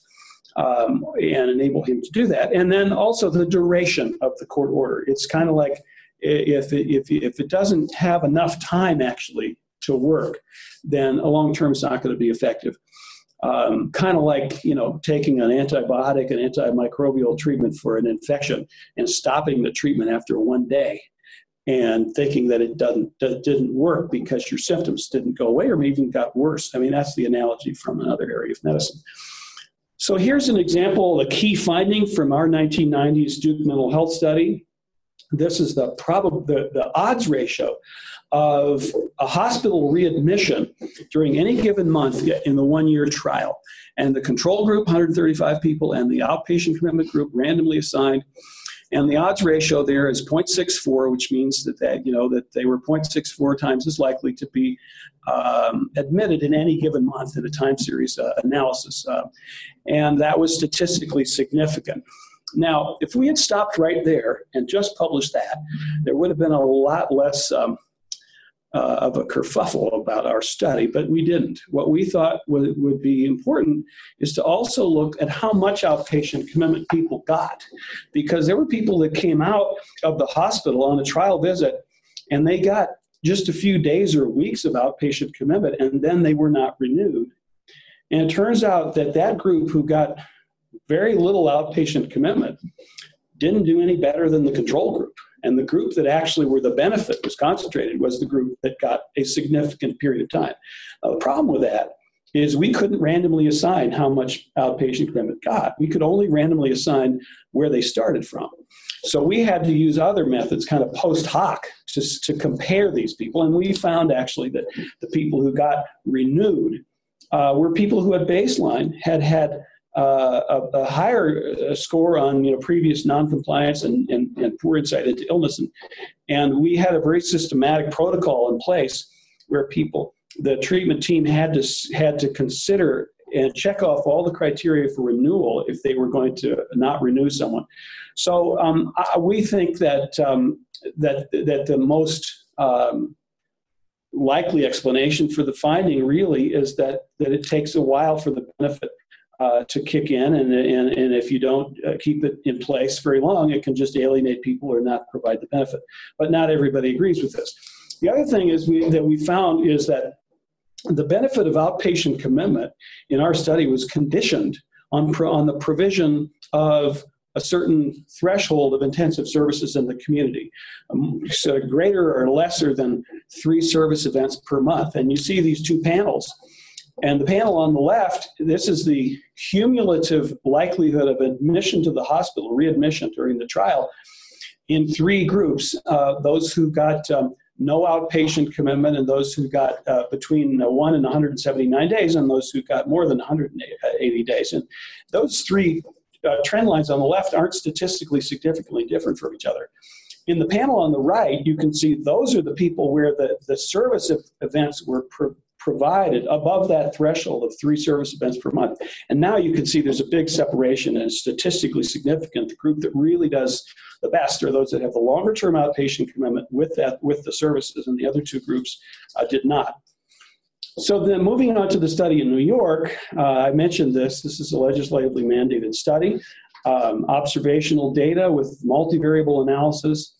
and enable him to do that. And then also the duration of the court order. It's kind of like if it doesn't have enough time actually to work, then a long term is not going to be effective. Kind of like, taking an antibiotic and antimicrobial treatment for an infection and stopping the treatment after one day and thinking that it didn't work because your symptoms didn't go away or even got worse. I mean, that's the analogy from another area of medicine. So here's an example, a key finding from our 1990s Duke Mental Health Study. This is the odds ratio of a hospital readmission during any given month in the one-year trial. And the control group, 135 people, and the outpatient commitment group randomly assigned. And the odds ratio there is 0.64, which means that they were 0.64 times as likely to be admitted in any given month in a time series analysis. And that was statistically significant. Now, if we had stopped right there and just published that, there would have been a lot less of a kerfuffle about our study, but we didn't. What we thought would be important is to also look at how much outpatient commitment people got, because there were people that came out of the hospital on a trial visit and they got just a few days or weeks of outpatient commitment, and then they were not renewed. And it turns out that that group who got very little outpatient commitment didn't do any better than the control group. And the group that actually where the benefit was concentrated was the group that got a significant period of time. Now, the problem with that is we couldn't randomly assign how much outpatient commitment got. We could only randomly assign where they started from. So we had to use other methods, kind of post hoc, to compare these people. And we found actually that the people who got renewed were people who at baseline had a higher score on previous noncompliance and poor insight into illness. And we had a very systematic protocol in place where the treatment team had to consider and check off all the criteria for renewal if they were going to not renew someone. So we think that the most likely explanation for the finding really is that it takes a while for the benefit to kick in, and if you don't keep it in place very long, it can just alienate people or not provide the benefit. But not everybody agrees with this. The other thing is that we found is that the benefit of outpatient commitment in our study was conditioned on the provision of a certain threshold of intensive services in the community, so greater or lesser than 3 service events per month. And you see these two panels. And the panel on the left, this is the cumulative likelihood of admission to the hospital, readmission during the trial, in 3 groups, those who got no outpatient commitment, and those who got between 1 and 179 days, and those who got more than 180 days. And those 3 trend lines on the left aren't statistically significantly different from each other. In the panel on the right, you can see those are the people where the service events were provided above that threshold of 3 service events per month. And now you can see there's a big separation, and it's statistically significant. The group that really does the best are those that have the longer term outpatient commitment with the services, and the other 2 groups did not. So then moving on to the study in New York, I mentioned this is a legislatively mandated study, observational data with multivariable analysis.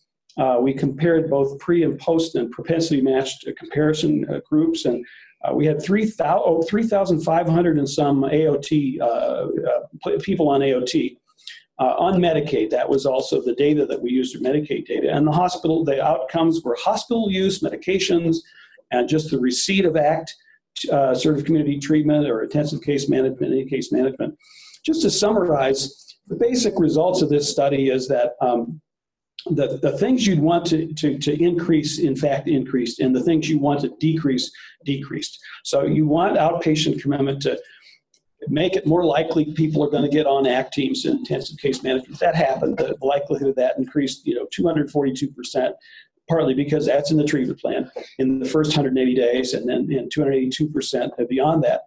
We compared both pre and post and propensity matched comparison groups, and we had 3,500 and some AOT, people on AOT, on Medicaid. That was also the data that we used for Medicaid data. And the outcomes were hospital use, medications, and just the receipt of ACT, sort of community treatment or intensive case management, any case management. Just to summarize, the basic results of this study is that the things you'd want to increase, in fact, increased, and the things you want to decrease, decreased. So you want outpatient commitment to make it more likely people are going to get on ACT teams in intensive case management. That happened. The likelihood of that increased, 242%, partly because that's in the treatment plan in the first 180 days, and then 282% beyond that.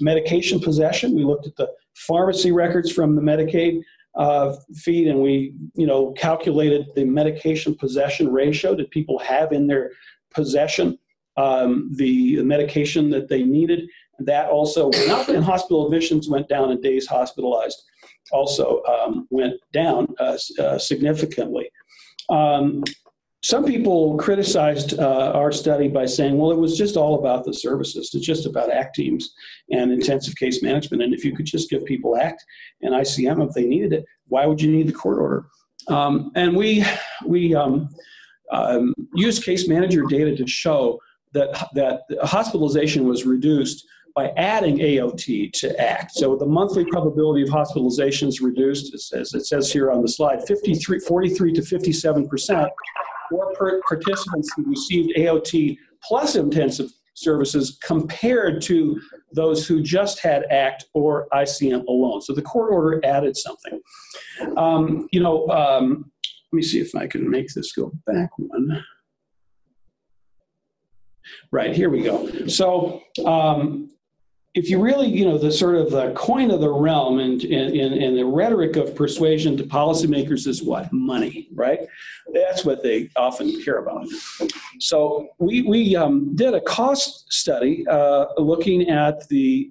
Medication possession, we looked at the pharmacy records from the Medicaid feed, and we calculated the medication possession ratio. Did people have in their possession the medication that they needed? That also went up, and hospital admissions went down, and days hospitalized also went down significantly. Some people criticized our study by saying, well, it was just all about the services. It's just about ACT teams and intensive case management. And if you could just give people ACT and ICM if they needed it, why would you need the court order? And we used case manager data to show that hospitalization was reduced by adding AOT to ACT. So the monthly probability of hospitalization is reduced, as it says here on the slide, 43 to 57%. Or participants who received AOT plus intensive services compared to those who just had ACT or ICM alone. So the court order added something. Let me see if I can make this go back one. Right, here we go. So if you really, the sort of the coin of the realm and the rhetoric of persuasion to policymakers is what? Money, right? That's what they often care about. So we did a cost study looking at the,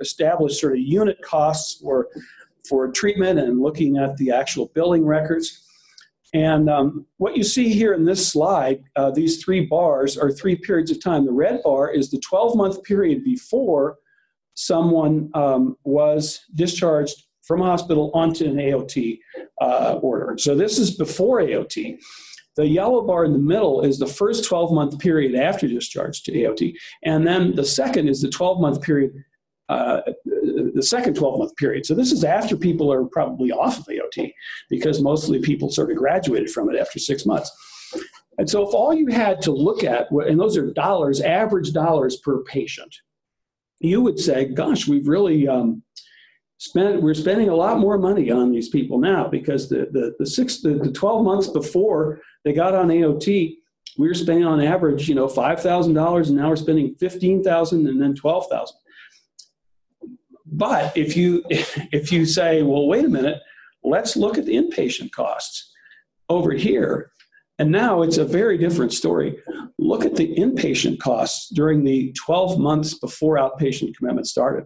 established sort of unit costs for treatment and looking at the actual billing records. And what you see here in this slide, these three bars are three periods of time. The red bar is the 12-month period before someone was discharged from hospital onto an AOT order. So this is before AOT. The yellow bar in the middle is the first 12-month period after discharge to AOT. And then the second is the 12-month period, the second 12-month period. So this is after people are probably off of AOT, because mostly people sort of graduated from it after 6 months. And so if all you had to look at, and those are dollars, average dollars per patient, you would say, gosh, we've really we're spending a lot more money on these people now, because the 12 months before they got on AOT, we were spending on average, $5,000, and now we're spending $15,000 and then $12,000. But if you say, well, wait a minute, let's look at the inpatient costs over here. And now it's a very different story. Look at the inpatient costs during the 12 months before outpatient commitment started.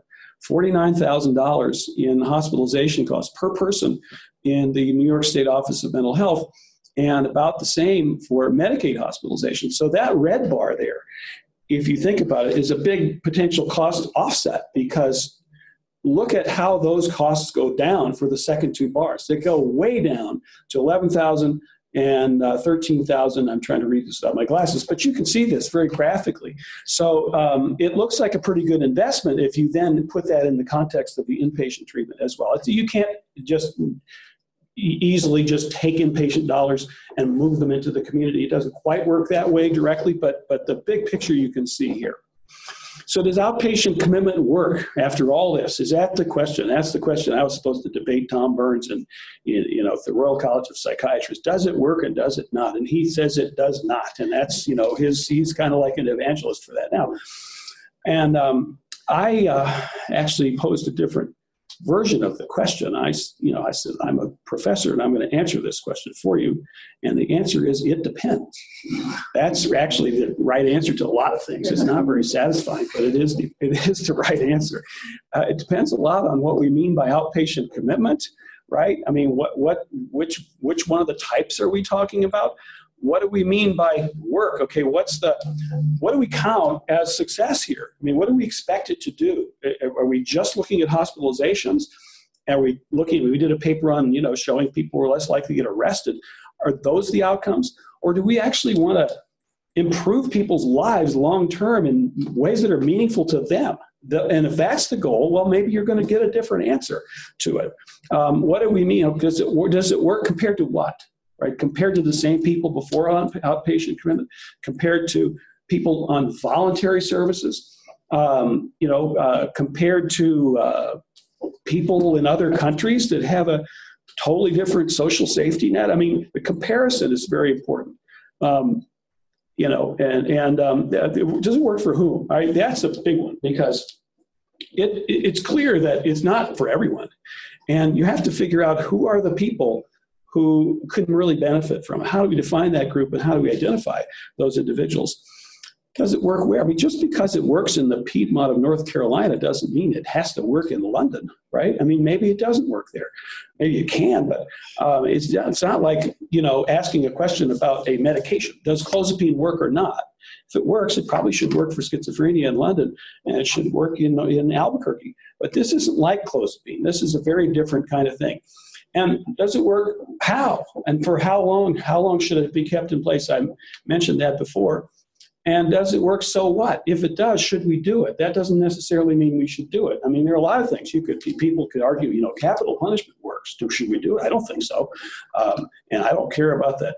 $49,000 in hospitalization costs per person in the New York State Office of Mental Health, and about the same for Medicaid hospitalization. So that red bar there, if you think about it, is a big potential cost offset, because look at how those costs go down for the second two bars. They go way down to $11,000 and $13,000. I'm trying to read this without my glasses, but you can see this very graphically. So it looks like a pretty good investment if you then put that in the context of the inpatient treatment as well. You can't just easily take inpatient dollars and move them into the community. It doesn't quite work that way directly, but the big picture you can see here. So does outpatient commitment work after all this? Is that the question? That's the question I was supposed to debate Tom Burns and the Royal College of Psychiatrists. Does it work and does it not? And he says it does not. And that's, he's kind of like an evangelist for that now. And I actually posed a different version of the question. I said, I'm a professor and I'm going to answer this question for you. And the answer is, it depends. That's actually the right answer to a lot of things. It's not very satisfying, but it is the right answer. It depends a lot on what we mean by outpatient commitment, right? I mean, which one of the types are we talking about? What do we mean by work? Okay, what do we count as success here? I mean, what do we expect it to do? Are we just looking at hospitalizations? Are we looking, we did a paper on, showing people were less likely to get arrested. Are those the outcomes? Or do we actually want to improve people's lives long-term in ways that are meaningful to them? And if that's the goal, well, maybe you're going to get a different answer to it. What do we mean? Does it work compared to what? Right, compared to the same people before outpatient commitment, compared to people on voluntary services, compared to people in other countries that have a totally different social safety net. I mean, the comparison is very important, does it work for whom? Right, that's a big one, because it's clear that it's not for everyone, and you have to figure out who are the people who couldn't really benefit from it. How do we define that group, and how do we identify those individuals? Does it work where? I mean, just because it works in the Piedmont of North Carolina doesn't mean it has to work in London, right? I mean, maybe it doesn't work there. Maybe it can, but it's not like, asking a question about a medication. Does clozapine work or not? If it works, it probably should work for schizophrenia in London, and it should work in Albuquerque. But this isn't like clozapine. This is a very different kind of thing. And does it work? How? And for how long? How long should it be kept in place? I mentioned that before. And does it work? So what? If it does, should we do it? That doesn't necessarily mean we should do it. I mean, there are a lot of things people could argue, capital punishment works. Should we do it? I don't think so. And I don't care about the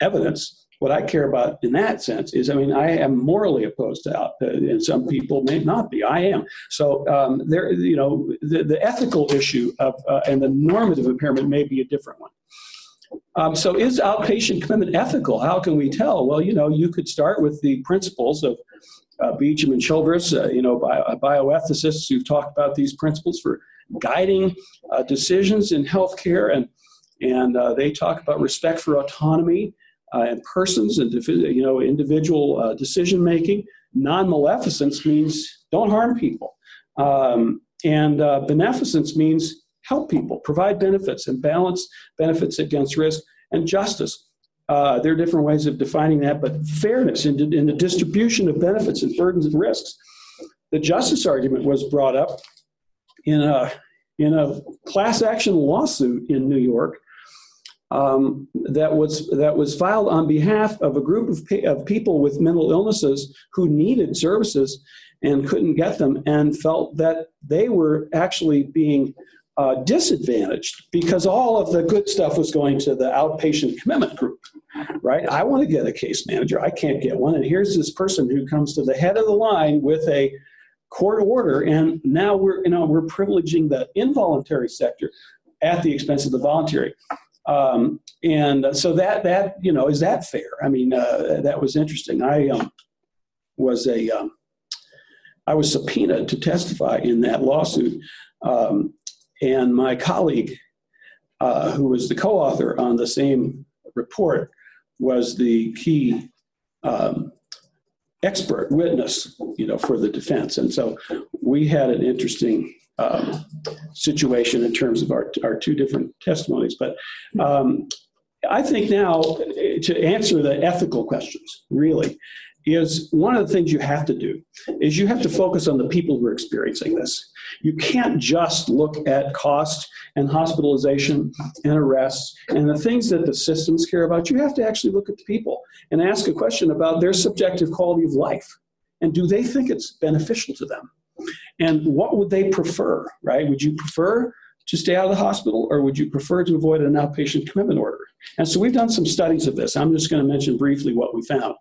evidence. What I care about in that sense is, I am morally opposed to and some people may not be. I am. So the ethical issue of and the normative impairment may be a different one. So is outpatient commitment ethical? How can we tell? Well, you could start with the principles of Beauchamp and Childress, bioethicists who've talked about these principles for guiding decisions in healthcare, and they talk about respect for autonomy and persons and individual decision making. Non-maleficence means don't harm people, and beneficence means help people, provide benefits, and balance benefits against risk, and justice. There are different ways of defining that, but fairness in the distribution of benefits and burdens and risks. The justice argument was brought up in a class action lawsuit in New York that was filed on behalf of a group of people with mental illnesses who needed services and couldn't get them, and felt that they were actually being disadvantaged because all of the good stuff was going to the outpatient commitment group, right? I want to get a case manager. I can't get one. And here's this person who comes to the head of the line with a court order. And now we're privileging the involuntary sector at the expense of the voluntary. So that is that fair? I mean, that was interesting. I was subpoenaed to testify in that lawsuit. And my colleague, who was the co-author on the same report, was the key expert witness, for the defense. And so we had an interesting situation in terms of our two different testimonies. But I think now, to answer the ethical questions, really, is one of the things you have to do is you have to focus on the people who are experiencing this. You can't just look at cost and hospitalization and arrests and the things that the systems care about. You have to actually look at the people and ask a question about their subjective quality of life. And do they think it's beneficial to them? And what would they prefer, right? Would you prefer to stay out of the hospital, or would you prefer to avoid an outpatient commitment order? And so we've done some studies of this. I'm just going to mention briefly what we found.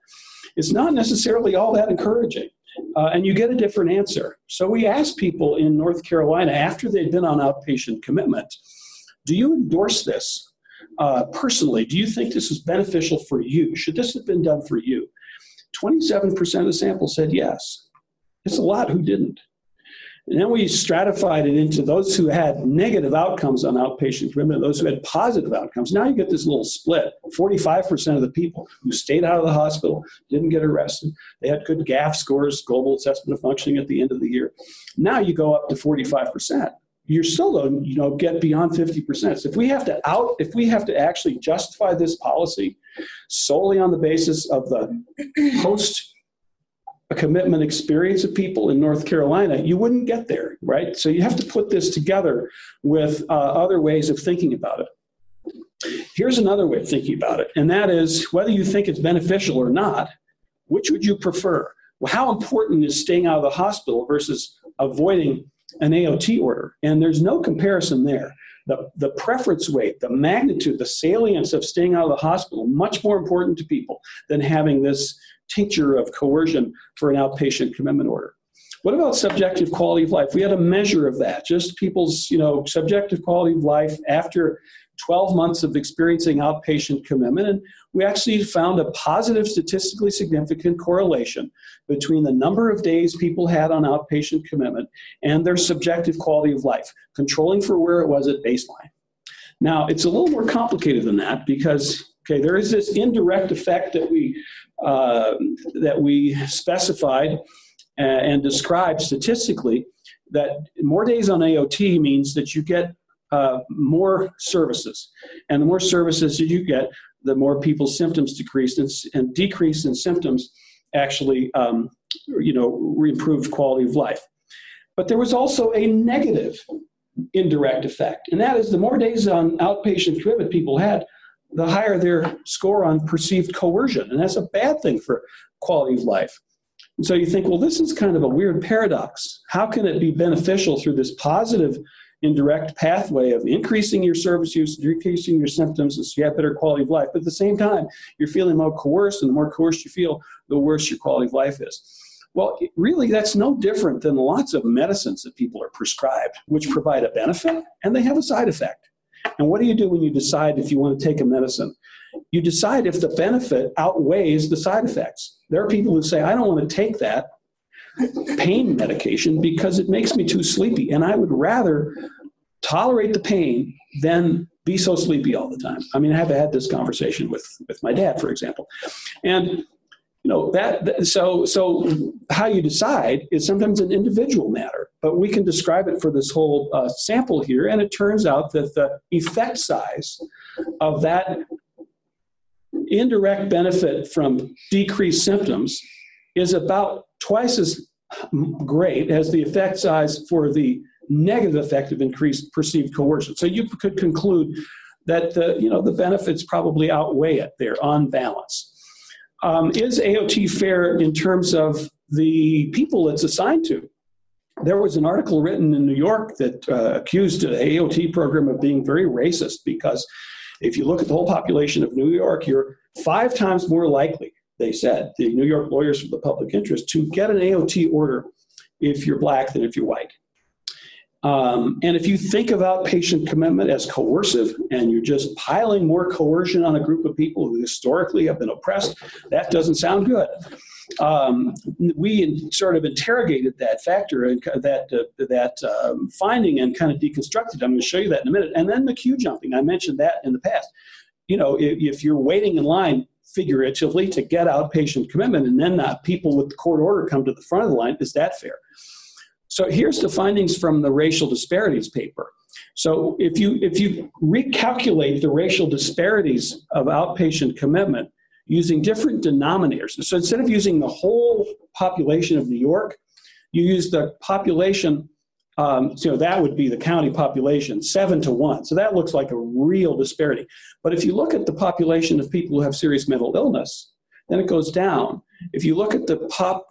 It's not necessarily all that encouraging, and you get a different answer. So we asked people in North Carolina, after they'd been on outpatient commitment, do you endorse this personally? Do you think this is beneficial for you? Should this have been done for you? 27% of the sample said yes. It's a lot who didn't. And then we stratified it into those who had negative outcomes on outpatient commitment, those who had positive outcomes. Now you get this little split. 45% of the people who stayed out of the hospital didn't get arrested. They had good GAF scores, Global Assessment of Functioning, at the end of the year. Now you go up to 45%. You're still don't, get beyond 50%. So if we have to actually justify this policy solely on the basis of the post a commitment experience of people in North Carolina, you wouldn't get there, right? So you have to put this together with other ways of thinking about it. Here's another way of thinking about it, and that is whether you think it's beneficial or not, which would you prefer? Well, how important is staying out of the hospital versus avoiding an AOT order? And there's no comparison there. The preference weight, the magnitude, the salience of staying out of the hospital, much more important to people than having this tincture of coercion for an outpatient commitment order. What about subjective quality of life? We had a measure of that, just people's, subjective quality of life after 12 months of experiencing outpatient commitment. And we actually found a positive, statistically significant correlation between the number of days people had on outpatient commitment and their subjective quality of life, controlling for where it was at baseline. Now, it's a little more complicated than that because, okay, there is this indirect effect that we specified and described statistically, that more days on AOT means that you get more services. And the more services that you get, the more people's symptoms decreased, and decrease in symptoms actually, improved quality of life. But there was also a negative indirect effect, and that is the more days on outpatient commitment people had, the higher their score on perceived coercion. And that's a bad thing for quality of life. And so you think, well, this is kind of a weird paradox. How can it be beneficial through this positive indirect pathway of increasing your service use, decreasing your symptoms, and so you have better quality of life, but at the same time, you're feeling more coerced, and the more coerced you feel, the worse your quality of life is. Well, really, that's no different than lots of medicines that people are prescribed, which provide a benefit, and they have a side effect. And what do you do when you decide if you want to take a medicine? You decide if the benefit outweighs the side effects. There are people who say, I don't want to take that pain medication because it makes me too sleepy. And I would rather tolerate the pain than be so sleepy all the time. I mean, I have had this conversation with my dad, for example. And, you know, so how you decide is sometimes an individual matter, but we can describe it for this whole sample here. And it turns out that the effect size of that indirect benefit from decreased symptoms is about twice as great as the effect size for the negative effect of increased perceived coercion. So you could conclude that the benefits probably outweigh it there on balance. Is AOT fair in terms of the people it's assigned to? There was an article written in New York that accused the AOT program of being very racist, because if you look at the whole population of New York, you're 5 times more likely, they said, the New York Lawyers for the Public Interest, to get an AOT order if you're black than if you're white. And if you think about patient commitment as coercive, and you're just piling more coercion on a group of people who historically have been oppressed, that doesn't sound good. We sort of interrogated that factor and that finding and kind of deconstructed. I'm going to show you that in a minute. And then the queue jumping. I mentioned that in the past. You know, if you're waiting in line figuratively to get out patient commitment, and then not people with the court order come to the front of the line, is that fair? So here's the findings from the racial disparities paper. So if you recalculate the racial disparities of outpatient commitment using different denominators, so instead of using the whole population of New York, you use the population, so that would be the county population, 7 to 1. So that looks like a real disparity. But if you look at the population of people who have serious mental illness, then it goes down. If you look at the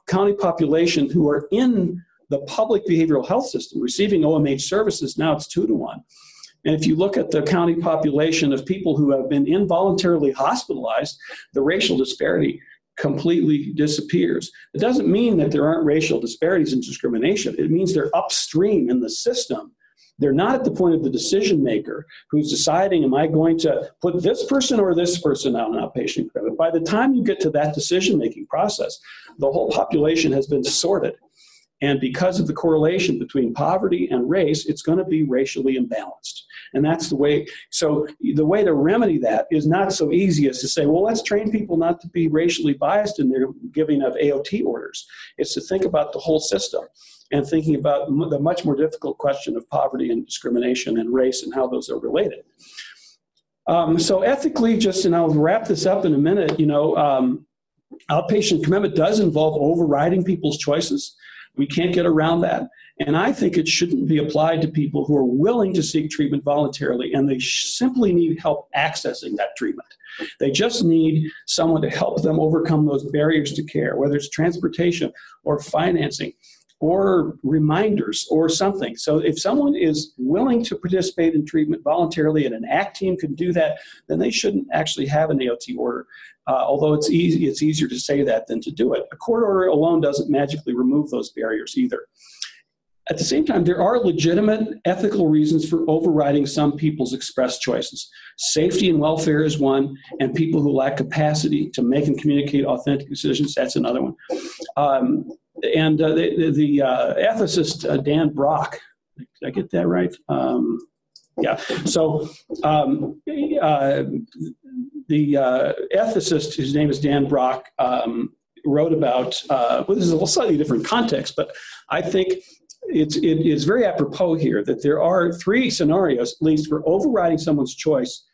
county population who are in the public behavioral health system receiving OMH services, now it's 2 to 1. And if you look at the county population of people who have been involuntarily hospitalized, the racial disparity completely disappears. It doesn't mean that there aren't racial disparities in discrimination. It means they're upstream in the system. They're not at the point of the decision maker who's deciding, am I going to put this person or this person on outpatient credit? By the time you get to that decision-making process, the whole population has been sorted. And because of the correlation between poverty and race, it's going to be racially imbalanced. And that's the way. So the way to remedy that is not so easy as to say, well, let's train people not to be racially biased in their giving of AOT orders. It's to think about the whole system and thinking about the much more difficult question of poverty and discrimination and race and how those are related. So ethically, and I'll wrap this up in a minute, outpatient commitment does involve overriding people's choices. We can't get around that. And I think it shouldn't be applied to people who are willing to seek treatment voluntarily, and they simply need help accessing that treatment. They just need someone to help them overcome those barriers to care, whether it's transportation or financing or reminders or something. So if someone is willing to participate in treatment voluntarily and an ACT team can do that, then they shouldn't actually have an AOT order. Although it's easier to say that than to do it. A court order alone doesn't magically remove those barriers either. At the same time, there are legitimate ethical reasons for overriding some people's expressed choices. Safety and welfare is one, and people who lack capacity to make and communicate authentic decisions, that's another one. And the ethicist Dan Brock, did I get that right? The ethicist, whose name is Dan Brock, wrote about, well, this is a slightly different context, but I think it is very apropos here that there are 3 scenarios, at least, where overriding someone's choice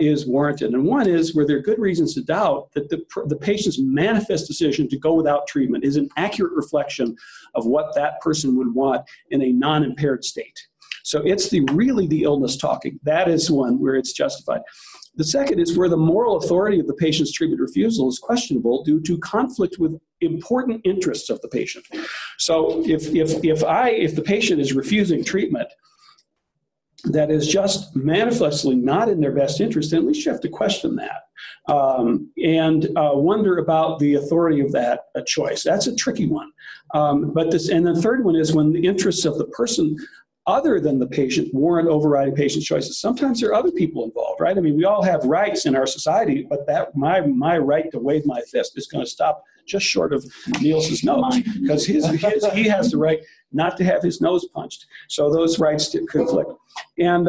is warranted. And one is where there are good reasons to doubt that the patient's manifest decision to go without treatment is an accurate reflection of what that person would want in a non-impaired state. So it's really the illness talking. That is one where it's justified. The second is where the moral authority of the patient's treatment refusal is questionable due to conflict with important interests of the patient. So if the patient is refusing treatment that is just manifestly not in their best interest, then at least you have to question that and wonder about the authority of that choice. That's a tricky one. And the third one is when the interests of the person other than the patient warrant overriding patient choices. Sometimes there are other people involved, right? I mean, we all have rights in our society, but that my right to wave my fist is going to stop just short of Niels's nose, because he has the right not to have his nose punched. So those rights did conflict. And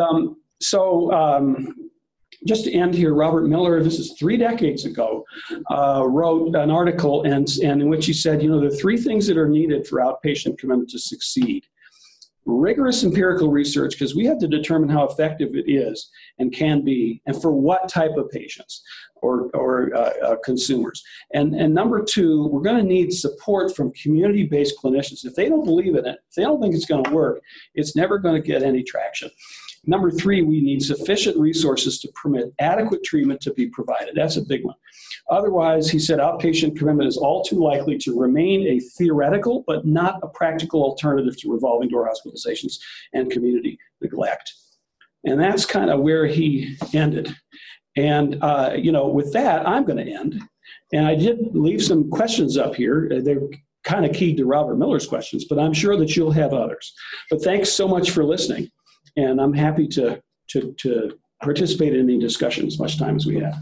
just to end here, Robert Miller, this is 3 decades ago, wrote an article and in which he said, you know, there are 3 things that are needed for outpatient commitment to succeed. Rigorous empirical research, because we have to determine how effective it is and can be, and for what type of patients or consumers. And number 2, we're going to need support from community-based clinicians. If they don't believe in it, if they don't think it's going to work, it's never going to get any traction. Number 3, we need sufficient resources to permit adequate treatment to be provided. That's a big one. Otherwise, he said, outpatient commitment is all too likely to remain a theoretical but not a practical alternative to revolving door hospitalizations and community neglect. And that's kind of where he ended. And, you know, with that, I'm going to end. And I did leave some questions up here. They're kind of keyed to Robert Miller's questions, but I'm sure that you'll have others. But thanks so much for listening. And I'm happy to participate in any discussion as much time as we have.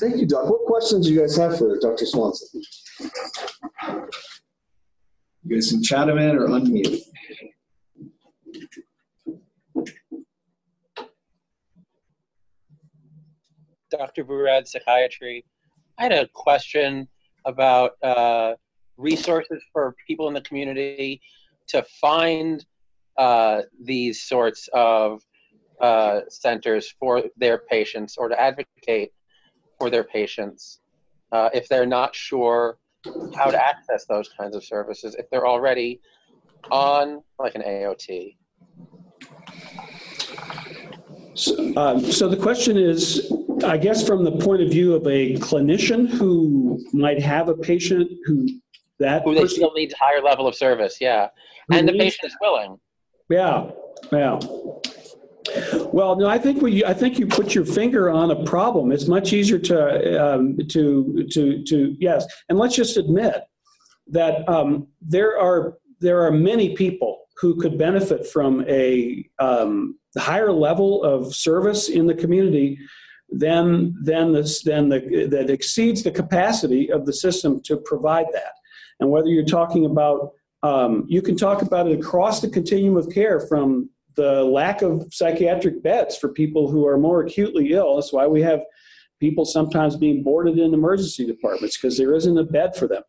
Thank you, Doc. What questions do you guys have for Dr. Swanson? You guys can chat them in or unmute. Dr. Burad, psychiatry. I had a question about resources for people in the community to find these sorts of centers for their patients, or to advocate for their patients if they're not sure how to access those kinds of services, if they're already on like an AOT. So the question is, I guess from the point of view of a clinician who might have a patient who they still needs a higher level of service, yeah. And the patient is willing. Yeah. Well, no, I think you put your finger on a problem. It's much easier to and let's just admit that there are many people who could benefit from a higher level of service in the community than that exceeds the capacity of the system to provide that. And whether you're talking about you can talk about it across the continuum of care, from the lack of psychiatric beds for people who are more acutely ill. That's why we have people sometimes being boarded in emergency departments, because there isn't a bed for them.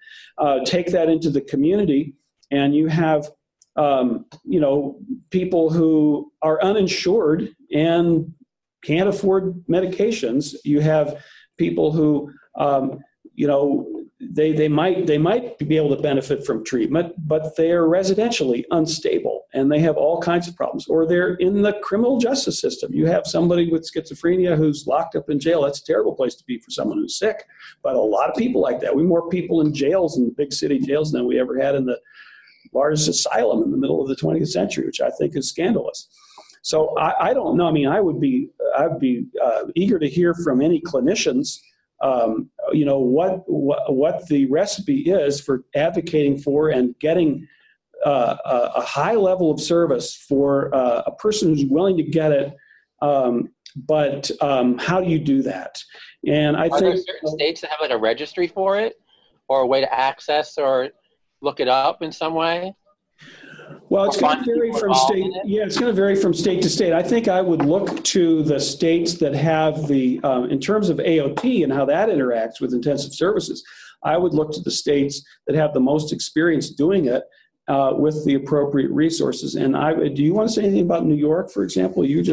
Take that into the community, and you have people who are uninsured and can't afford medications. You have people who They might be able to benefit from treatment, but they are residentially unstable and they have all kinds of problems. Or they're in the criminal justice system. You have somebody with schizophrenia who's locked up in jail. That's a terrible place to be for someone who's sick. But a lot of people like that. We have more people in jails, in the big city jails, than we ever had in the largest asylum in the middle of the 20th century, which I think is scandalous. So I don't know. I mean, I'd be eager to hear from any clinicians what the recipe is for advocating for and getting a high level of service for a person who's willing to get it. But how do you do that? And Are there certain states that have like a registry for it, or a way to access or look it up in some way? Well, it's going to vary from state. Yeah, it's going to vary from state to state. I think I would look to the states that have the, in terms of AOT and how that interacts with intensive services, I would look to the states that have the most experience doing it with the appropriate resources. And do you want to say anything about New York, for example? You were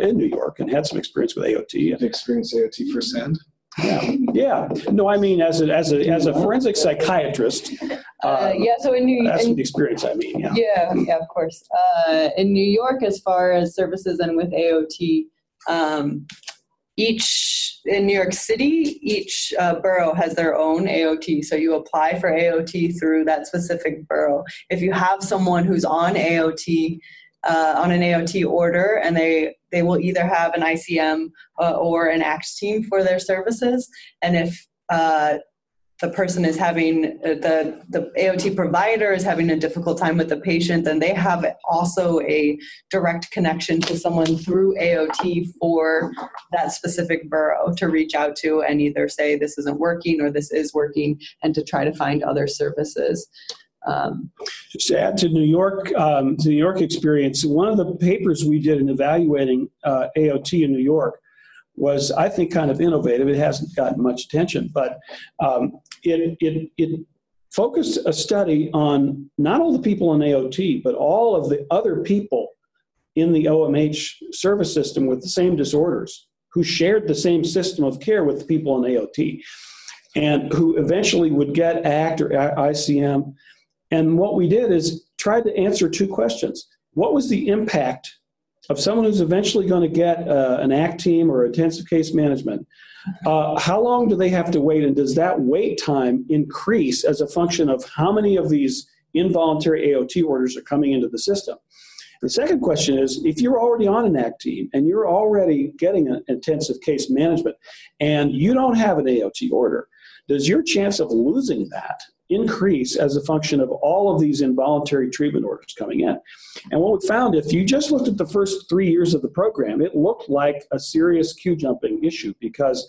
in New York and had some experience with AOT. I've experienced AOT firsthand. Yeah. No, I mean, as a forensic psychiatrist. So in New York, that's the experience. I mean, yeah. Yeah, of course. In New York, as far as services and with AOT, in New York City, each borough has their own AOT. So you apply for AOT through that specific borough. If you have someone who's on AOT, on an AOT order, and they will either have an ICM or an ACT team for their services. And if the person is having, the AOT provider is having a difficult time with the patient, then they have also a direct connection to someone through AOT for that specific borough to reach out to and either say this isn't working or this is working and to try to find other services. Just to add to New York experience, one of the papers we did in evaluating AOT in New York was, I think, kind of innovative. It hasn't gotten much attention, but it focused a study on not all the people in AOT, but all of the other people in the OMH service system with the same disorders who shared the same system of care with the people in AOT and who eventually would get ACT or ICM. And what we did is tried to answer two questions. What was the impact of someone who's eventually going to get an ACT team or intensive case management? How long do they have to wait? And does that wait time increase as a function of how many of these involuntary AOT orders are coming into the system? The second question is, if you're already on an ACT team and you're already getting an intensive case management and you don't have an AOT order, does your chance of losing that increase as a function of all of these involuntary treatment orders coming in? And what we found, if you just looked at the first 3 years of the program, it looked like a serious queue jumping issue because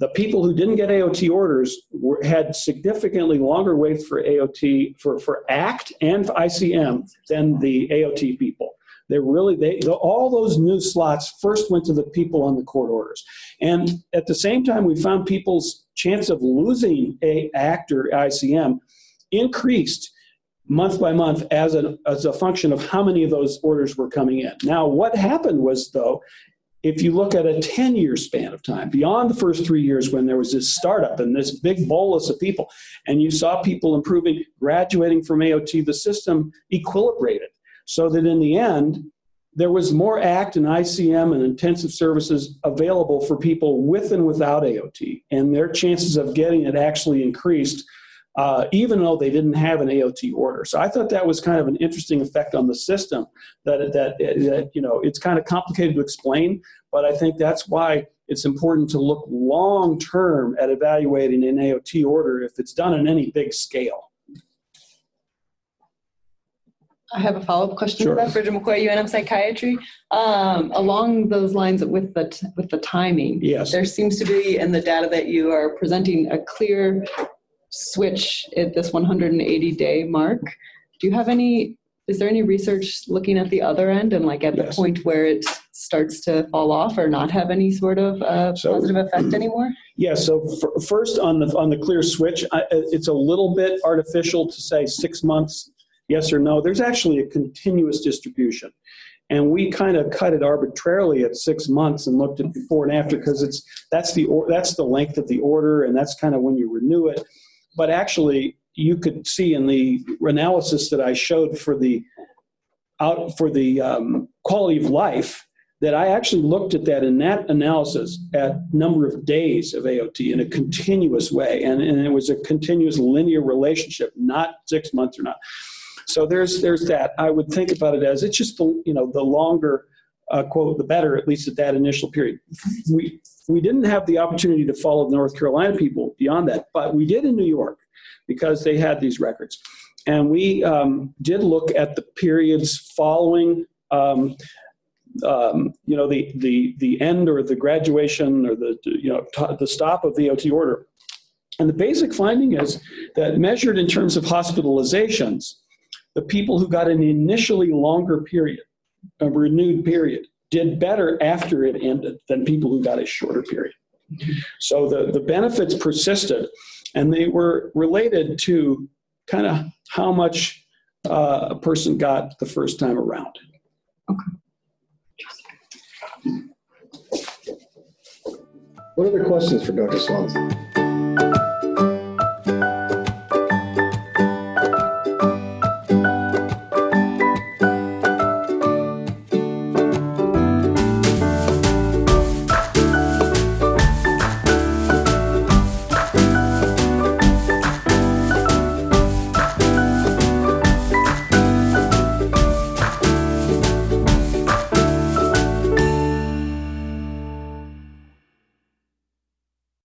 the people who didn't get AOT orders had significantly longer wait for AOT, for ACT and for ICM than the AOT people. All those new slots first went to the people on the court orders. And at the same time, we found people's chance of losing ACT or ICM increased month by month as a function of how many of those orders were coming in. Now, what happened was, though, if you look at a 10-year span of time, beyond the first 3 years when there was this startup and this big bolus of people, and you saw people improving, graduating from AOT, the system equilibrated. So that in the end, there was more ACT and ICM and intensive services available for people with and without AOT. And their chances of getting it actually increased, even though they didn't have an AOT order. So I thought that was kind of an interesting effect on the system that you know, it's kind of complicated to explain, but I think that's why it's important to look long-term at evaluating an AOT order if it's done in any big scale. I have a follow-up question to that, Bridget McCoy, UNM Psychiatry. Along those lines with the timing, yes. There seems to be in the data that you are presenting a clear switch at this 180-day mark. Do you have any, is there any research looking at the other end and like at the point where it starts to fall off or not have any sort of positive effect anymore? Yeah, so first on the clear switch, it's a little bit artificial to say 6 months, yes or no. There's actually a continuous distribution. And we kind of cut it arbitrarily at 6 months and looked at before and after because that's the length of the order and that's kind of when you renew it. But actually, you could see in the analysis that I showed for the quality of life that I actually looked at that in that analysis at number of days of AOT in a continuous way. And it was a continuous linear relationship, not 6 months or not. So there's that. I would think about it as it's just the longer, quote, the better, at least at that initial period. We didn't have the opportunity to follow the North Carolina people beyond that, but we did in New York because they had these records. And we did look at the periods following, the end or the graduation or the stop of the OT order. And the basic finding is that measured in terms of hospitalizations, the people who got an initially longer period, a renewed period, did better after it ended than people who got a shorter period. So the benefits persisted, and they were related to kind of how much a person got the first time around. Okay. What other questions for Dr. Swanson?